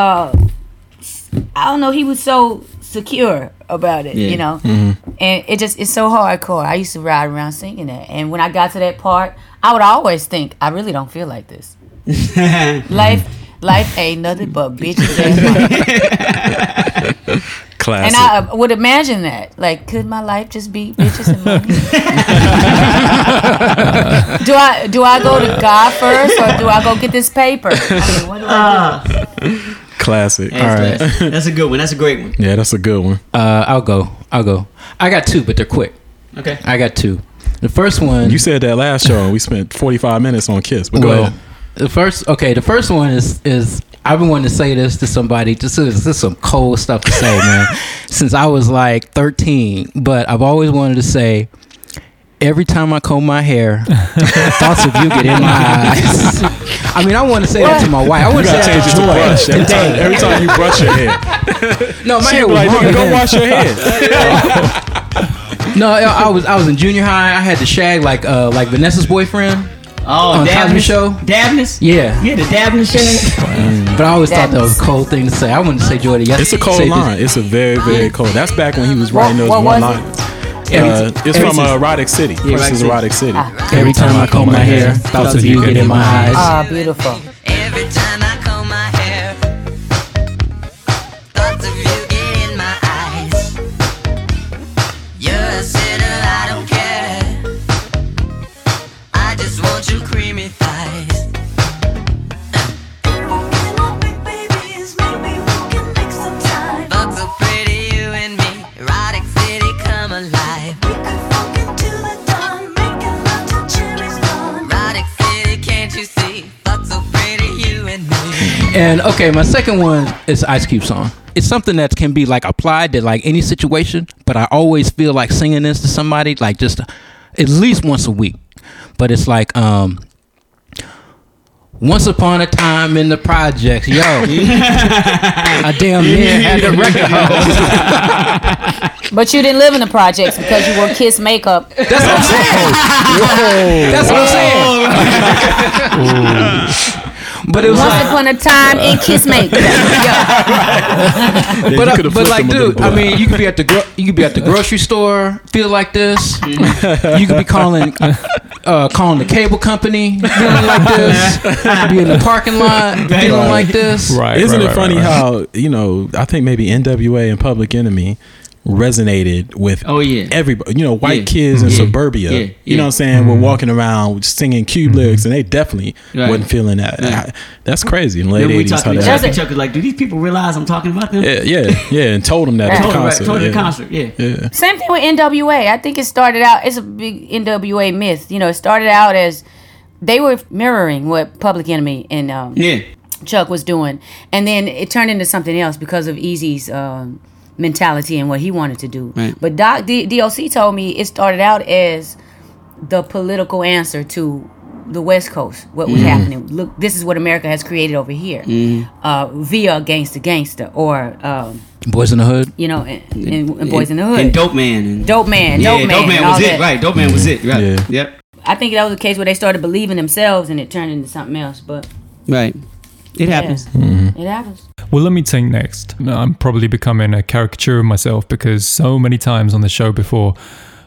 I don't know, he was so secure about it, you know, and it's so hardcore. I used to ride around singing that, and when I got to that part, I would always think, I really don't feel like this. life ain't nothing but bitches and money. Classic. And I would imagine that, like, could my life just be bitches and money? Do I go to God first, or do I go get this paper? I mean, what do I do? Classic. All right. That's a good one. That's a great one. Yeah, that's a good one. I'll go. I got 2, but they're quick. Okay. I got 2. The first one. You said that last show. We spent 45 minutes on Kiss. But go ahead. The first one is I've been wanting to say this to somebody. This is some cold stuff to say, man. Since I was like 13, but I've always wanted to say, every time I comb my hair, thoughts of you get in my eyes. I mean, I want to say that to my wife. I want to change it to brush. Every time you brush your hair. No, my hair was like, longer. Go wash your hair. No, I was in junior high. I had to shag like Vanessa's boyfriend. Oh, Cosby Show. Dabness? Yeah. Yeah, the Dabness show. But I always thought that was a cold thing to say. I wouldn't say Jordan. It's a cold line. It's a very, very cold. That's back when he was writing those one liners. It's from Erotic City. Yeah, this is Erotic City. Every time I comb my hair, thoughts of you get in my eyes. Ah, beautiful. Every time I comb my hair, thoughts of you get in my eyes. You're a sinner, I don't care. I just want your creamy thighs. Thoughts of pretty you and me, Erotic City come alive. We could fuck into the dawn, making love till cherries gone. Erotic City, can't you see? Thoughts of pretty you and me. And okay, my second one is Ice Cube song. It's something that can be like applied to like any situation, but I always feel like singing this to somebody like just at least once a week. But it's like once upon a time in the projects, yo. I damn near had the record hold. But you didn't live in the projects because you wore Kiss makeup. That's what I'm saying. Whoa. That's what I'm saying. But it was once upon a time in Kiss makeup. Yeah, but like, dude, I mean, you could be at the grocery store, feel like this. You could be calling the cable company, feeling like this. Be in the parking lot, feeling like this. Right, isn't it funny how, you know, I think maybe NWA and Public Enemy resonated with everybody, you know, white kids in suburbia, you know what I'm saying, were walking around singing Cube lyrics, and they definitely wasn't feeling that. That's crazy. In the late 80s, how that like, do these people realize I'm talking about them? And told them that at the concert. Same thing with NWA. I think it started out, it's a big NWA myth, you know, it started out as they were mirroring what Public Enemy and Chuck was doing, and then it turned into something else because of Eazy's mentality and what he wanted to do. Right. But DOC told me it started out as the political answer to the West Coast, what was happening. Look, this is what America has created over here via Gangsta Gangsta or Boys in the Hood. You know, and Boys in the Hood. And Dope Man. And Dope Man was it. Right, Dope Man was it. Right. Yeah. Yep. I think that was the case where they started believing themselves and it turned into something else. But right. It happens. It happens. Well, let me take next. I'm probably becoming a caricature of myself because so many times on the show before,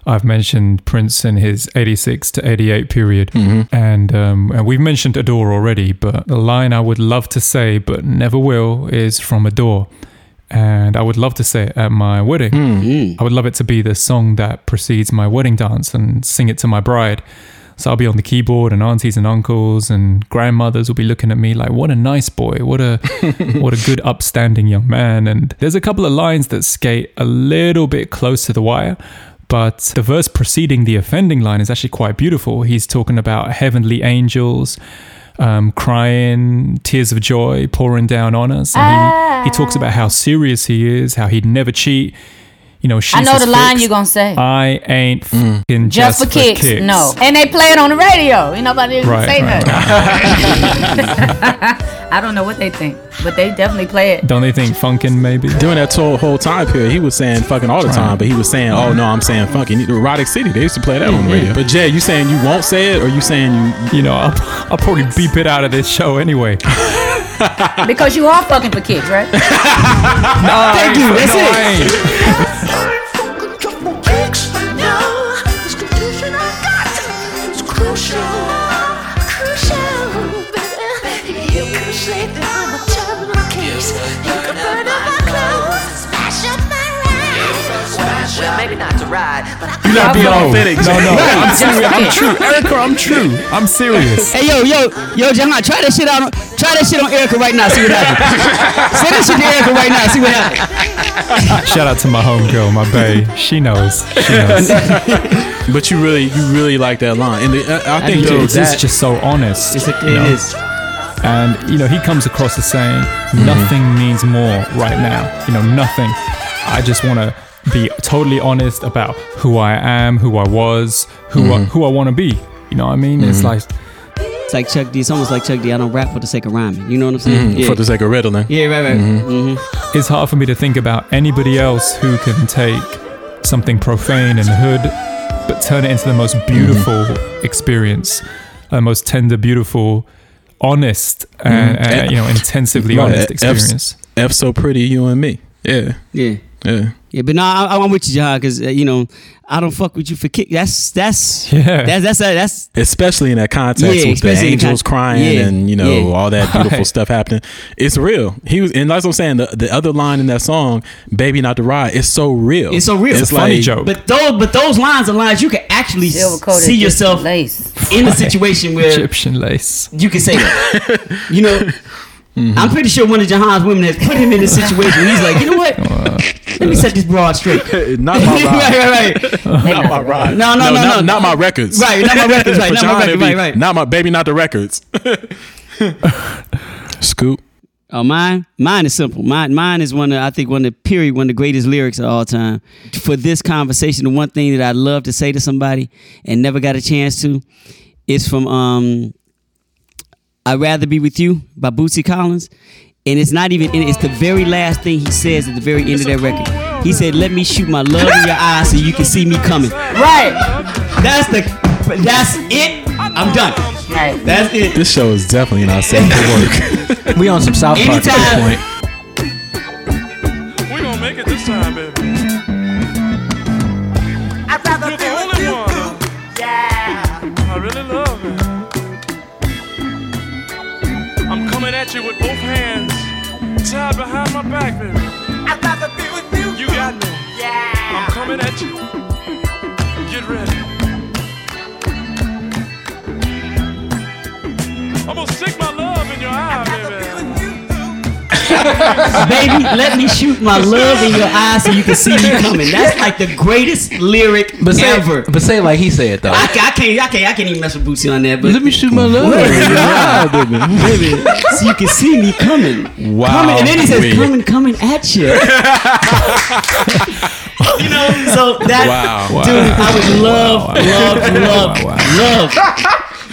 I've mentioned Prince in his 86 to 88 period. And we've mentioned Adore already, but the line I would love to say but never will is from Adore. And I would love to say it at my wedding. I would love it to be the song that precedes my wedding dance and sing it to my bride. So I'll be on the keyboard and aunties and uncles and grandmothers will be looking at me like, what a nice boy. What a good upstanding young man. And there's a couple of lines that skate a little bit close to the wire, but the verse preceding the offending line is actually quite beautiful. He's talking about heavenly angels crying, tears of joy pouring down on us. And he talks about how serious he is, how he'd never cheat. You know, I know the line you're going to say. I ain't f***ing just for kicks. No. And they play it on the radio. Ain't nobody even say that. I don't know what they think, but they definitely play it. Don't they think funkin' maybe? During that whole time period, he was saying fucking all the time, but he was saying, oh, no, I'm saying funkin'. Erotic City, they used to play that on the radio. But Jay, you saying you won't say it, or you saying you... You know, I'll probably beep it out of this show anyway. Because you are fucking for kicks, right? No, thank you. That's it. Maybe not to ride, but you're not being authentic. No, I'm serious. I'm true. Erykah, I'm true. I'm serious. Hey, yo, Jahan, try that shit on Erykah right now. See what happens. Send that shit to Erykah right now. See what happens. Shout out to my homegirl, my bae. She knows. But you really like that line, and I think it's just so honest. It is. And you know, he comes across as saying nothing means more right now. You know, nothing. I just want to be totally honest about who I am, who I was, who I want to be. You know what I mean? It's like Chuck D. It's almost like Chuck D. I don't rap for the sake of rhyming. You know what I'm saying? Yeah. For the sake of riddling. Yeah, right. It's hard for me to think about anybody else who can take something profane and hood, but turn it into the most beautiful experience. most tender, beautiful, honest, and, you know, intensively honest experience. F So Pretty, You and Me. Yeah. Yeah. Yeah. Yeah, but no, I'm with you, Jahan, because you know I don't fuck with you for kick. That's especially in that context with the angels crying and you know all that beautiful stuff happening. It's real. He was, and that's what I'm saying. The other line in that song, "Baby Not to Ride," it's so real. It's so real. It's a funny joke. But those lines are lines you can actually see yourself in a situation where Egyptian lace. You can say that. You know. Mm-hmm. I'm pretty sure one of Jahan's women has put him in this situation. He's like, you know what? Let me set this broad straight. Not my ride. Right. Not my ride. No. Not my records. Right. Not my records. Right. Not my records. Right. Not my baby. Not the records. Scoop. Oh, mine is simple. Mine is one of the greatest lyrics of all time. For this conversation, the one thing that I'd love to say to somebody and never got a chance to, is from I'd Rather Be With You by Bootsy Collins. And it's not even in it. It's the very last thing he says at the very end of that record. He said, "Let me shoot my love in your eyes so you can see me coming." Right. That's it. I'm done. Right. That's it. This show is definitely not safe for work. We on some South Park at this point. We gonna make it this time, baby. I'd rather be with you. Yeah. I really love it. I'm coming at you with both hands tied behind my back, baby. I'd rather be with you. You got me. Yeah. I'm coming at you. Get ready. I'm gonna stick my love in your eye, baby. Baby, let me shoot my love in your eyes so you can see me coming. That's like the greatest lyric ever. But say like he said though. I can't even mess with Bootsy on that. But let me shoot my love in your eyes, baby, so you can see me coming. Wow. Coming, and then he says, coming at you. You know, so that dude, I would love.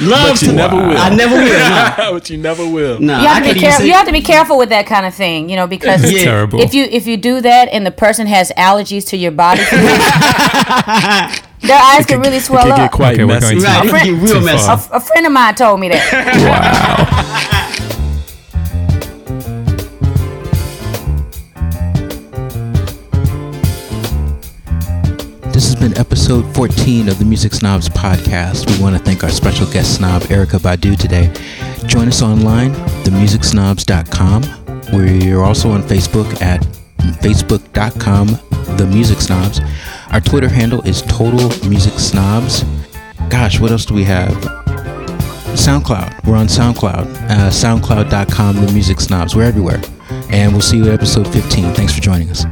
Love but you never will. I never will. No. But you never will. No, you have to be careful with that kind of thing, you know, because it's terrible. If you do that and the person has allergies to your body, their eyes can really swell up. It can get quite messy. Right, it can get real messy. A friend of mine told me that. Wow. This has been episode 14 of the Music Snobs podcast. We want to thank our special guest snob, Erykah Badu, today. Join us online, themusicsnobs.com. We're also on Facebook at facebook.com, themusicsnobs. Our Twitter handle is Total Music Snobs. Gosh, what else do we have? SoundCloud. We're on SoundCloud. SoundCloud.com, themusicsnobs. We're everywhere. And we'll see you at episode 15. Thanks for joining us.